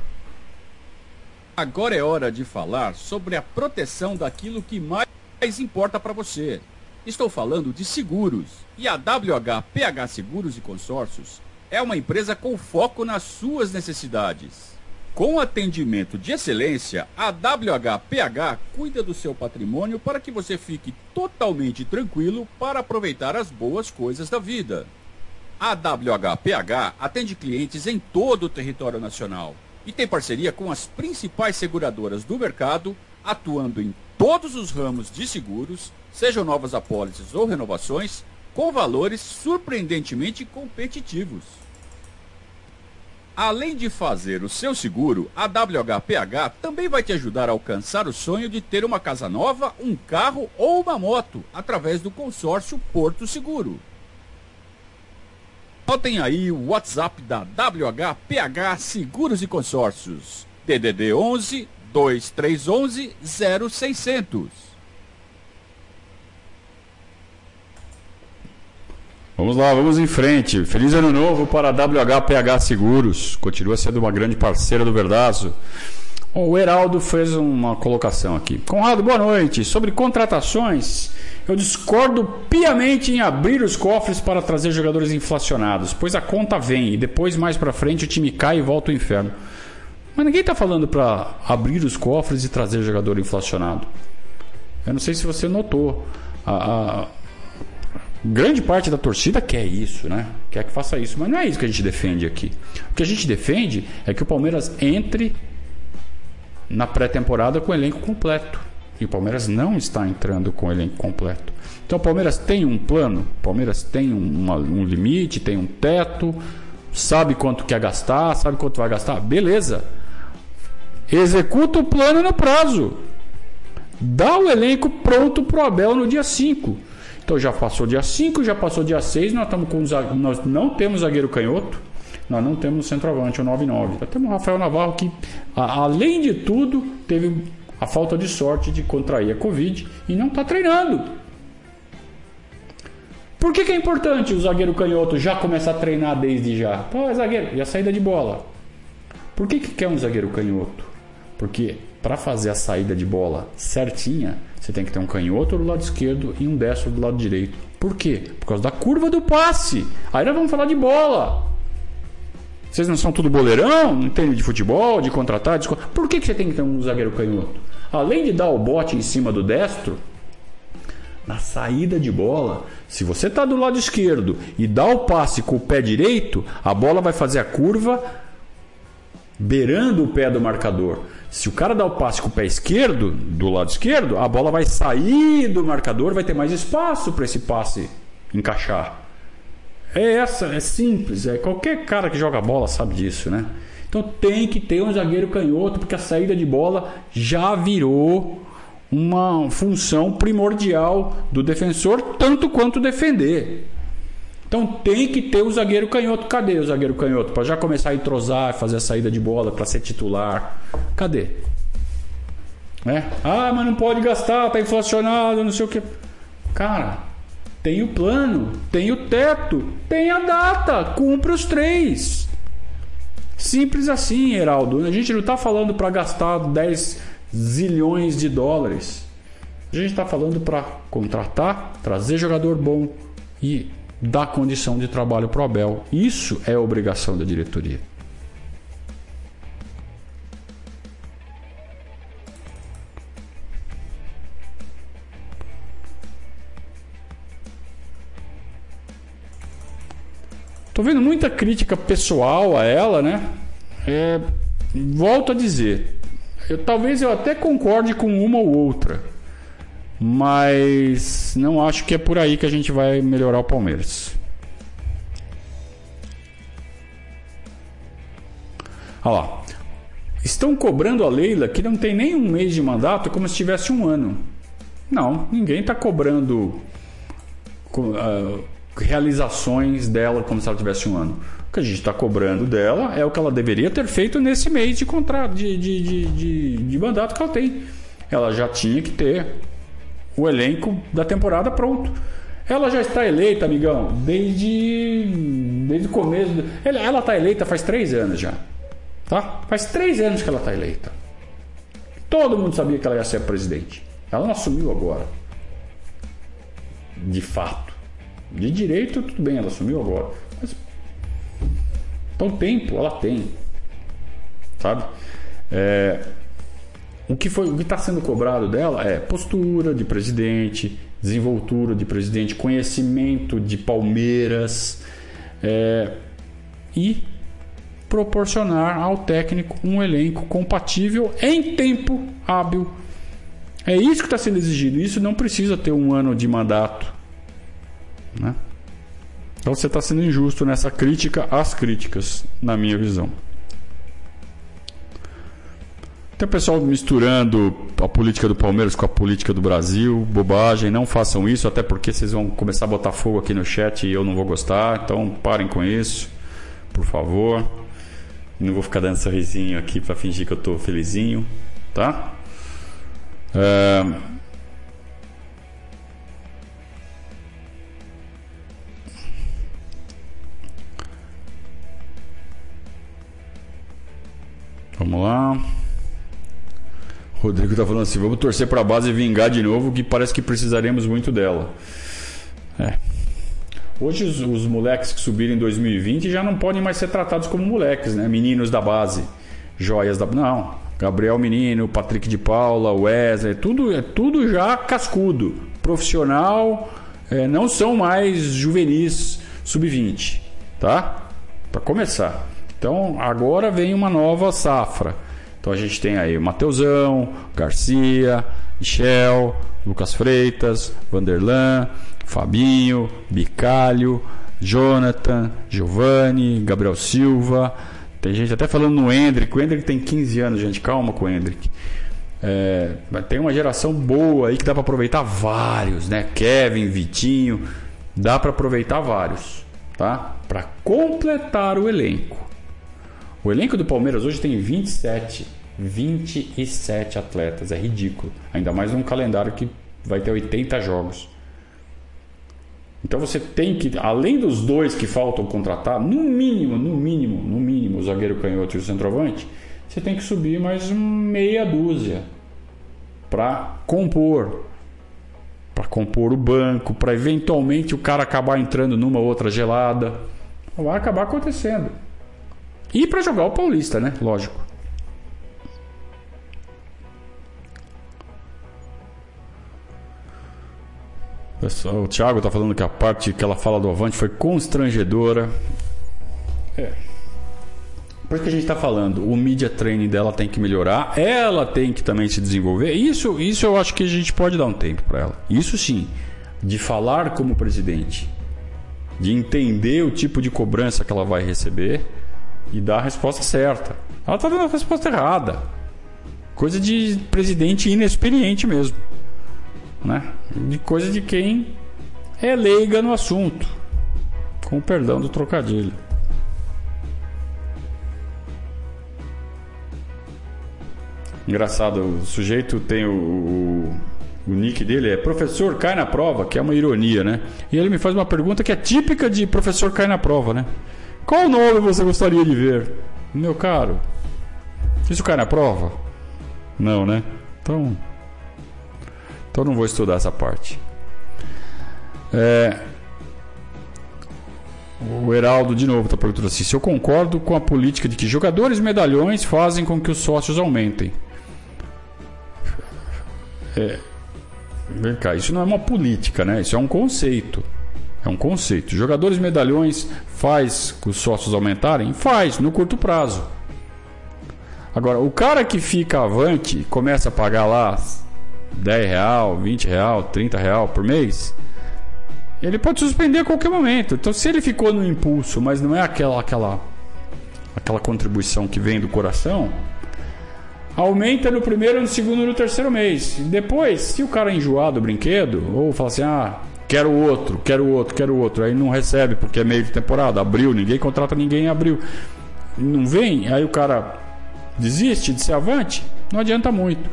Agora é hora de falar sobre a proteção daquilo que mais importa para você. Estou falando de seguros. E a W H P H Seguros e Consórcios é uma empresa com foco nas suas necessidades. Com atendimento de excelência, a W H P H cuida do seu patrimônio para que você fique totalmente tranquilo para aproveitar as boas coisas da vida. A W H P H atende clientes em todo o território nacional e tem parceria com as principais seguradoras do mercado, atuando em todos os ramos de seguros, sejam novas apólices ou renovações, com valores surpreendentemente competitivos. Além de fazer o seu seguro, a W H P H também vai te ajudar a alcançar o sonho de ter uma casa nova, um carro ou uma moto, através do consórcio Porto Seguro. Notem aí o WhatsApp da W H P H Seguros e Consórcios, D D D onze, dois três um um, zero seis zero zero. Vamos lá, vamos em frente. Feliz ano novo para a W H P H Seguros. Continua sendo uma grande parceira do Verdazo. O Heraldo fez uma colocação aqui. Conrado, boa noite. Sobre contratações, eu discordo piamente em abrir os cofres para trazer jogadores inflacionados, pois a conta vem e depois, mais para frente, o time cai e volta ao inferno. Mas ninguém está falando para abrir os cofres e trazer jogador inflacionado. Eu não sei se você notou a... a grande parte da torcida quer isso, né? Quer que faça isso, mas não é isso que a gente defende aqui. O que a gente defende é que o Palmeiras entre na pré-temporada com o elenco completo. E o Palmeiras não está entrando com o elenco completo. Então o Palmeiras tem um plano, o Palmeiras tem uma, um limite, tem um teto, sabe quanto quer gastar, sabe quanto vai gastar, beleza. Executa o plano no prazo. Dá o elenco pronto pro Abel no dia cinco. Então já passou dia cinco, já passou dia seis, nós, tamo com, nós não temos zagueiro canhoto, nós não temos centroavante, o nove nove. Nós temos o Rafael Navarro que, a, além de tudo, teve a falta de sorte de contrair a Covid e não está treinando. Por que, que é importante o zagueiro canhoto já começar a treinar desde já? Pô, é zagueiro, e a saída de bola? Por que, que quer um zagueiro canhoto? Porque para fazer a saída de bola certinha, você tem que ter um canhoto do lado esquerdo e um destro do lado direito. Por quê? Por causa da curva do passe. Aí nós vamos falar de bola. Vocês não são tudo boleirão? Não entendem de futebol, de contratar? De... Por que, que você tem que ter um zagueiro canhoto? Além de dar o bote em cima do destro, na saída de bola, se você está do lado esquerdo e dá o passe com o pé direito, a bola vai fazer a curva beirando o pé do marcador. Se o cara dá o passe com o pé esquerdo, do lado esquerdo, a bola vai sair do marcador, vai ter mais espaço para esse passe encaixar. É essa, é simples, é qualquer cara que joga bola sabe disso, né? Então tem que ter um zagueiro canhoto, porque a saída de bola já virou uma função primordial do defensor, tanto quanto defender. Então tem que ter o zagueiro canhoto. Cadê o zagueiro canhoto? Para já começar a entrosar, fazer a saída de bola, para ser titular. Cadê? É. Ah, mas não pode gastar, tá inflacionado, não sei o que. Cara, tem o plano, tem o teto, tem a data, cumpre os três. Simples assim, Heraldo. A gente não tá falando para gastar dez zilhões de dólares. A gente tá falando para contratar, trazer jogador bom e da condição de trabalho para o Abel. Isso é obrigação da diretoria. Tô vendo muita crítica pessoal a ela, né? É, volto a dizer, eu, talvez eu até concorde com uma ou outra, mas não acho que é por aí que a gente vai melhorar o Palmeiras. Olha lá. Estão cobrando a Leila que não tem nem um mês de mandato, como se tivesse um ano. Não, ninguém está cobrando uh, realizações dela como se ela tivesse um ano. O que a gente está cobrando dela é o que ela deveria ter feito nesse mês de, contrato, de, de, de, de, de mandato que ela tem. Ela já tinha que ter o elenco da temporada pronto. Ela já está eleita, amigão, desde, desde o começo. Do... Ela, ela está eleita faz três anos já. Tá? Faz três anos que ela está eleita. Todo mundo sabia que ela ia ser presidente. Ela não assumiu agora. de fato. De direito, tudo bem, ela assumiu agora. Mas, então, tempo ela tem. Sabe? É, o que foi, o que está sendo cobrado dela é postura de presidente, desenvoltura de presidente, conhecimento de Palmeiras, é, e proporcionar ao técnico um elenco compatível em tempo hábil. É isso que está sendo exigido. Isso não precisa ter um ano de mandato, né? Então você está sendo injusto nessa crítica às críticas, na minha visão. Tem o pessoal misturando a política do Palmeiras com a política do Brasil. Bobagem, não façam isso, até porque vocês vão começar a botar fogo aqui no chat e eu não vou gostar. Então parem com isso, por favor. Não vou ficar dando sorrisinho aqui para fingir que eu tô felizinho, tá? É... Vamos lá. Rodrigo tá falando assim: vamos torcer para a base vingar de novo, que parece que precisaremos muito dela. É. Hoje os, os moleques que subiram em dois mil e vinte já não podem mais ser tratados como moleques, né? Meninos da base, joias da... Não, Gabriel Menino, Patrick de Paula, Wesley, tudo, é tudo já cascudo, profissional, é, não são mais juvenis sub vinte, tá? Para começar. Então agora vem uma nova safra. Então a gente tem aí o Mateusão, Garcia, Michel, Lucas Freitas, Vanderlan, Fabinho, Bicalho, Jonathan, Giovanni, Gabriel Silva. Tem gente até falando no Hendrick. O Hendrick tem quinze anos, gente. Calma com o Hendrick. É, tem uma geração boa aí que dá para aproveitar vários, né? Kevin, Vitinho. Dá para aproveitar vários, tá? Para completar o elenco. O elenco do Palmeiras hoje tem vinte e sete atletas, é ridículo, ainda mais num calendário que vai ter oitenta jogos. Então você tem que, além dos dois que faltam contratar, no mínimo, no mínimo, no mínimo, o zagueiro canhoto e o centroavante, você tem que subir mais meia dúzia para compor, para compor o banco, para eventualmente o cara acabar entrando numa outra gelada, vai acabar acontecendo. E para jogar o Paulista, né? Lógico. Pessoal, o Thiago tá falando que a parte que ela fala do Avante foi constrangedora. É. Por isso que a gente tá falando, o media training dela tem que melhorar, ela tem que também se desenvolver. Isso, isso eu acho que a gente pode dar um tempo para ela. Isso sim, de falar como presidente, de entender o tipo de cobrança que ela vai receber. E dá a resposta certa. Ela está dando a resposta errada. Coisa de presidente inexperiente mesmo, né? De coisa de quem é leiga no assunto. Com o perdão do trocadilho. Engraçado, o sujeito tem o, o, o nick dele é Professor Cai na Prova, que é uma ironia, né? E ele me faz uma pergunta que é típica de Professor Cai na Prova, né? Qual nome você gostaria de ver? Meu caro, isso cai na prova? Não, né? Então, então não vou estudar essa parte. É, o Heraldo, de novo, está perguntando assim: se eu concordo com a política de que jogadores medalhões fazem com que os sócios aumentem. É, vem cá, isso não é uma política, né? Isso é um conceito. É um conceito. Jogadores medalhões faz os sócios aumentarem? Faz, no curto prazo. Agora, o cara que fica avante, começa a pagar lá dez real, vinte real, trinta real por mês, ele pode suspender a qualquer momento. Então, se ele ficou no impulso, mas não é aquela, aquela, aquela contribuição que vem do coração, aumenta no primeiro, no segundo, no terceiro mês. Depois, se o cara enjoar do brinquedo, ou fala assim: ah, quero outro, quero outro, quero outro. Aí não recebe porque é meio de temporada. Abril, ninguém contrata ninguém em abril. Não vem, aí o cara desiste de ser avante. Não adianta muito.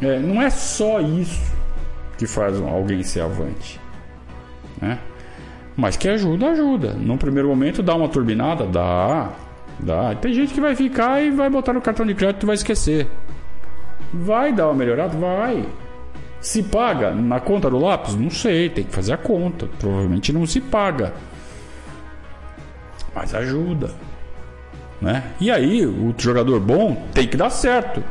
É, não é só isso que faz alguém ser avante, né? Mas que ajuda, ajuda. Num primeiro momento dá uma turbinada, dá, dá. Tem gente que vai ficar e vai botar no cartão de crédito e vai esquecer. Vai dar uma melhorada? Vai. Se paga na conta do lápis? Não sei, tem que fazer a conta. Provavelmente não se paga, mas ajuda, né? E aí o jogador bom tem que dar certo,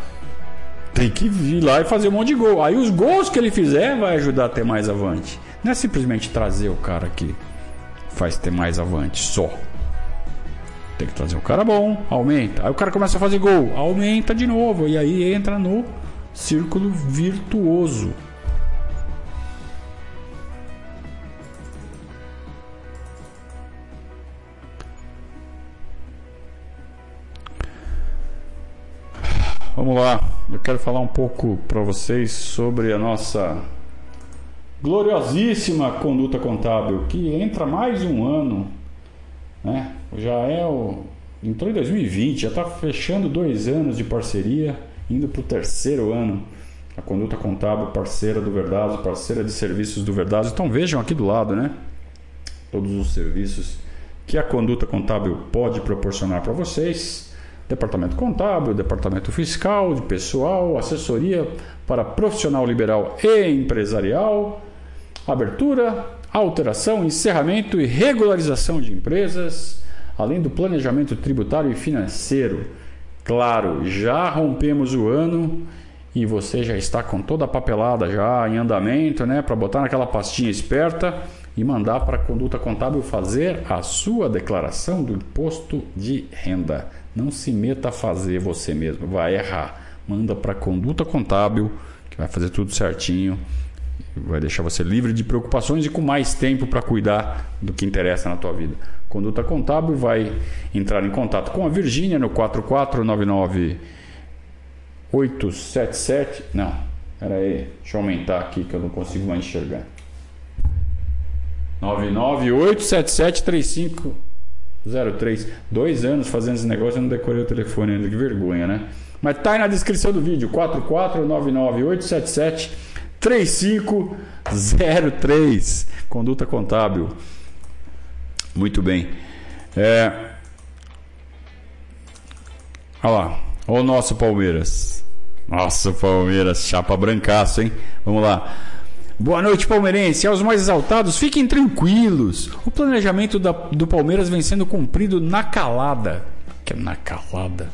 tem que vir lá e fazer um monte de gol. Aí os gols que ele fizer vai ajudar a ter mais avante. Não é simplesmente trazer o cara que faz ter mais avante só. Tem que trazer um cara bom, aumenta. Aí o cara começa a fazer gol, aumenta de novo. E aí entra no círculo virtuoso. Vamos lá. Eu quero falar um pouco para vocês sobre a nossa gloriosíssima Conduta Contábil, que entra mais um ano, né? Já é o... entrou em dois mil e vinte, já está fechando dois anos de parceria, indo para o terceiro ano. A Conduta Contábil, parceira do Verdazo, parceira de serviços do Verdazo. Então vejam aqui do lado, né, todos os serviços que a Conduta Contábil pode proporcionar para vocês: departamento contábil, departamento fiscal, de pessoal, assessoria para profissional liberal e empresarial, abertura, alteração, encerramento e regularização de empresas, além do planejamento tributário e financeiro. Claro, já rompemos o ano e você já está com toda a papelada já em andamento, né, para botar naquela pastinha esperta e mandar para a Conduta Contábil fazer a sua declaração do imposto de renda. Não se meta a fazer você mesmo, vai errar. Manda para a Conduta Contábil, que vai fazer tudo certinho. Vai deixar você livre de preocupações e com mais tempo para cuidar do que interessa na tua vida. Conduta Contábil vai entrar em contato com a Virgínia no quatro quatro nove nove oito sete sete. Não, pera aí, deixa eu aumentar aqui que eu não consigo mais enxergar. nove nove oito sete sete três cinco zero três. Dois anos fazendo esse negócio, eu não decorei o telefone ainda, que vergonha, né? Mas tá aí na descrição do vídeo, quatro quatro nove nove oito sete sete três cinco zero três. Conduta Contábil. Muito bem. É... Olha lá. Olha o nosso Palmeiras. Nossa, Palmeiras. Chapa brancaço, hein? Vamos lá. Boa noite, palmeirense. Aos mais exaltados, fiquem tranquilos. O planejamento da, do Palmeiras vem sendo cumprido na calada. Que é na calada.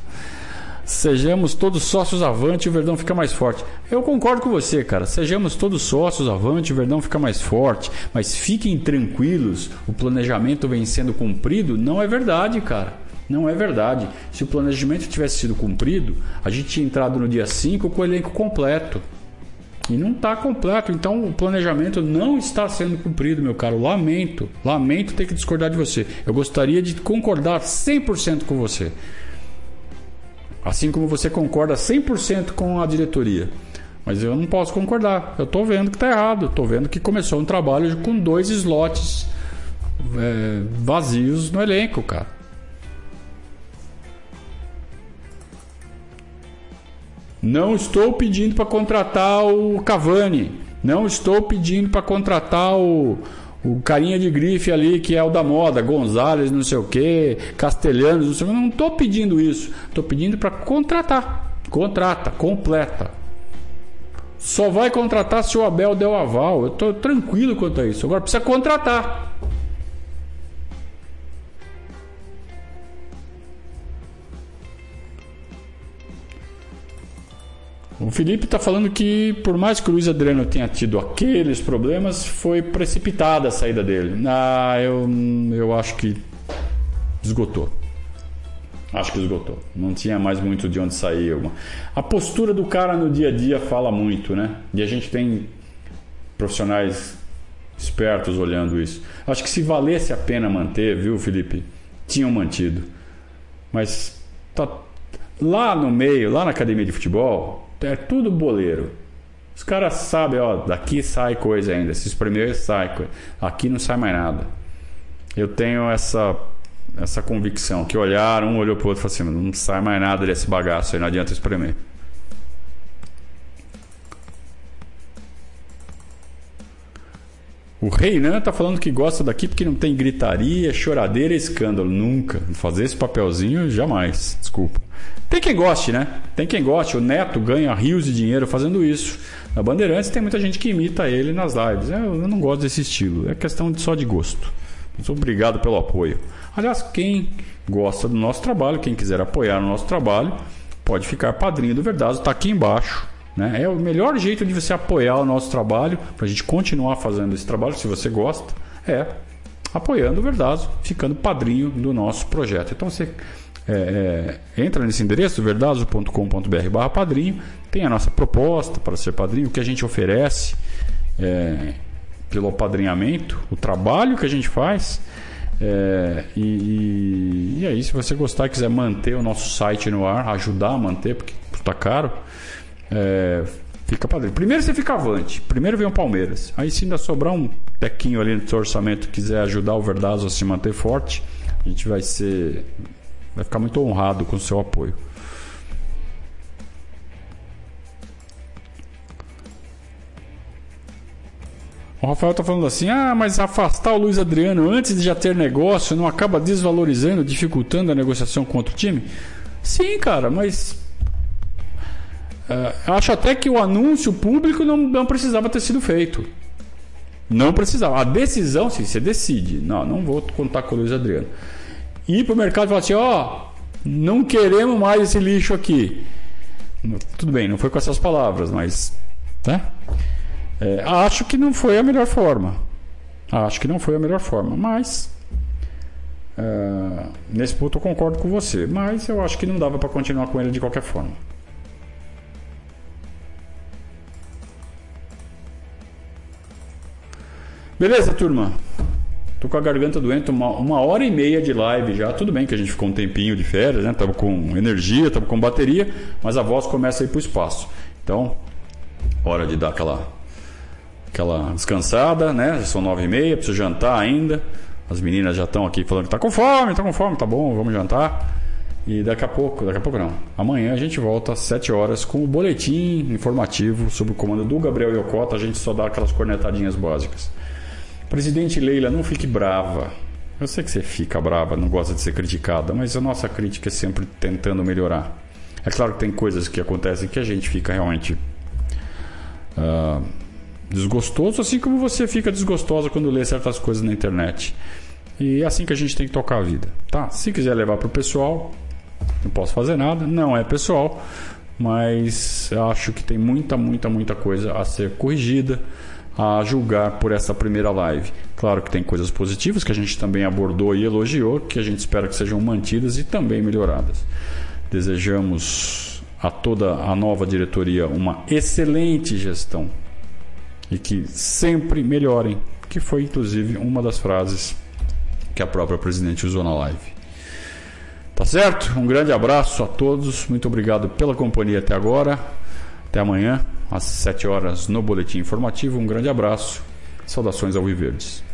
Sejamos todos sócios avante, o Verdão fica mais forte. Eu concordo com você, cara. Sejamos todos sócios avante, o Verdão fica mais forte. Mas fiquem tranquilos, o planejamento vem sendo cumprido. Não é verdade, cara. Não é verdade. Se o planejamento tivesse sido cumprido, a gente tinha entrado no dia cinco com o elenco completo. E não está completo. Então o planejamento não está sendo cumprido, meu caro. Lamento. Lamento ter que discordar de você. Eu gostaria de concordar cem por cento com você. Assim como você concorda cem por cento com a diretoria. Mas eu não posso concordar. Eu estou vendo que está errado. Estou vendo que começou um trabalho com dois slots é, vazios no elenco, cara. Não estou pedindo para contratar o Cavani. Não estou pedindo para contratar o... o carinha de grife ali, que é o da moda, Gonzalez, não sei o que, Castelhanos, não sei o que. Não estou pedindo isso. Estou pedindo para contratar. Contrata, completa. Só vai contratar se o Abel der o aval. Eu estou tranquilo quanto a isso. Agora precisa contratar. O Felipe está falando que, por mais que o Luiz Adriano tenha tido aqueles problemas, foi precipitada a saída dele. Ah, eu, eu acho que esgotou. Acho que esgotou. Não tinha mais muito de onde sair. A postura do cara no dia a dia fala muito, né? E a gente tem profissionais espertos olhando isso. Acho que se valesse a pena manter, viu, Felipe? Tinham mantido. Mas tá... lá no meio, lá na academia de futebol... é tudo boleiro. Os caras sabem, ó, daqui sai coisa ainda. Se espremer, sai coisa. Aqui não sai mais nada. Eu tenho essa, essa convicção que olharam, um olhou pro outro e falou assim: não sai mais nada desse bagaço aí, não adianta espremer. O Reinan tá falando que gosta daqui porque não tem gritaria, choradeira, escândalo. Nunca. Fazer esse papelzinho, jamais. Desculpa. Tem quem goste, né? Tem quem goste. O Neto ganha rios de dinheiro fazendo isso. Na Bandeirantes tem muita gente que imita ele nas lives. Eu não gosto desse estilo. É questão de, só de gosto. Muito obrigado pelo apoio. Aliás, quem gosta do nosso trabalho, quem quiser apoiar o nosso trabalho, pode ficar padrinho do Verdazo. Está aqui embaixo. Né? É o melhor jeito de você apoiar o nosso trabalho, para a gente continuar fazendo esse trabalho, se você gosta, é apoiando o Verdazo, ficando padrinho do nosso projeto. Então você é, é, entra nesse endereço, verdazo ponto com ponto b r barra padrinho, tem a nossa proposta para ser padrinho, o que a gente oferece é, pelo apadrinhamento, o trabalho que a gente faz. É, e, e aí, se você gostar e quiser manter o nosso site no ar, ajudar a manter, porque está caro, é, fica padrinho. Primeiro você fica avante, primeiro vem o Palmeiras. Aí, se ainda sobrar um tequinho ali no seu orçamento, quiser ajudar o Verdazo a se manter forte, a gente vai ser, vai ficar muito honrado com o seu apoio. O Rafael está falando assim: ah, mas afastar o Luiz Adriano antes de já ter negócio não acaba desvalorizando, dificultando a negociação com outro time? Sim, cara, mas uh, acho até que o anúncio público não, não precisava ter sido feito. Não precisava. A decisão, sim, você decide. Não, não vou contar com o Luiz Adriano. Ir para o mercado e falar assim: ó, não queremos mais esse lixo aqui. Tudo bem, não foi com essas palavras, mas, né? É, acho que não foi a melhor forma. Acho que não foi a melhor forma, mas uh, nesse ponto eu concordo com você. Mas eu acho que não dava para continuar com ele de qualquer forma. Beleza, turma? Tô com a garganta doente, uma, uma hora e meia de live já. Tudo bem que a gente ficou um tempinho de férias, né? Tava com energia, tava com bateria, mas a voz começa a ir pro espaço. Então, hora de dar aquela aquela descansada, né? Já são nove e meia, preciso jantar ainda. As meninas já estão aqui falando que tá com fome, tá com fome, tá bom, vamos jantar. E daqui a pouco, daqui a pouco não, amanhã a gente volta às sete horas com o boletim informativo sobre o comando do Gabriel Yokota. A gente só dá aquelas cornetadinhas básicas. Presidente Leila, não fique brava. Eu sei que você fica brava, não gosta de ser criticada, mas a nossa crítica é sempre tentando melhorar. É claro que tem coisas que acontecem que a gente fica realmente... Uh, desgostoso, assim como você fica desgostosa quando lê certas coisas na internet. E é assim que a gente tem que tocar a vida, tá? Se quiser levar pro pessoal, não posso fazer nada, não é pessoal, mas acho que tem muita, muita, muita coisa a ser corrigida, a julgar por essa primeira live. Claro que tem coisas positivas que a gente também abordou e elogiou, que a gente espera que sejam mantidas e também melhoradas. Desejamos a toda a nova diretoria uma excelente gestão e que sempre melhorem, que foi inclusive uma das frases que a própria presidente usou na live. Tá certo? Um grande abraço a todos, muito obrigado pela companhia até agora, até amanhã às sete horas no Boletim Informativo. Um grande abraço, saudações ao Alviverdes.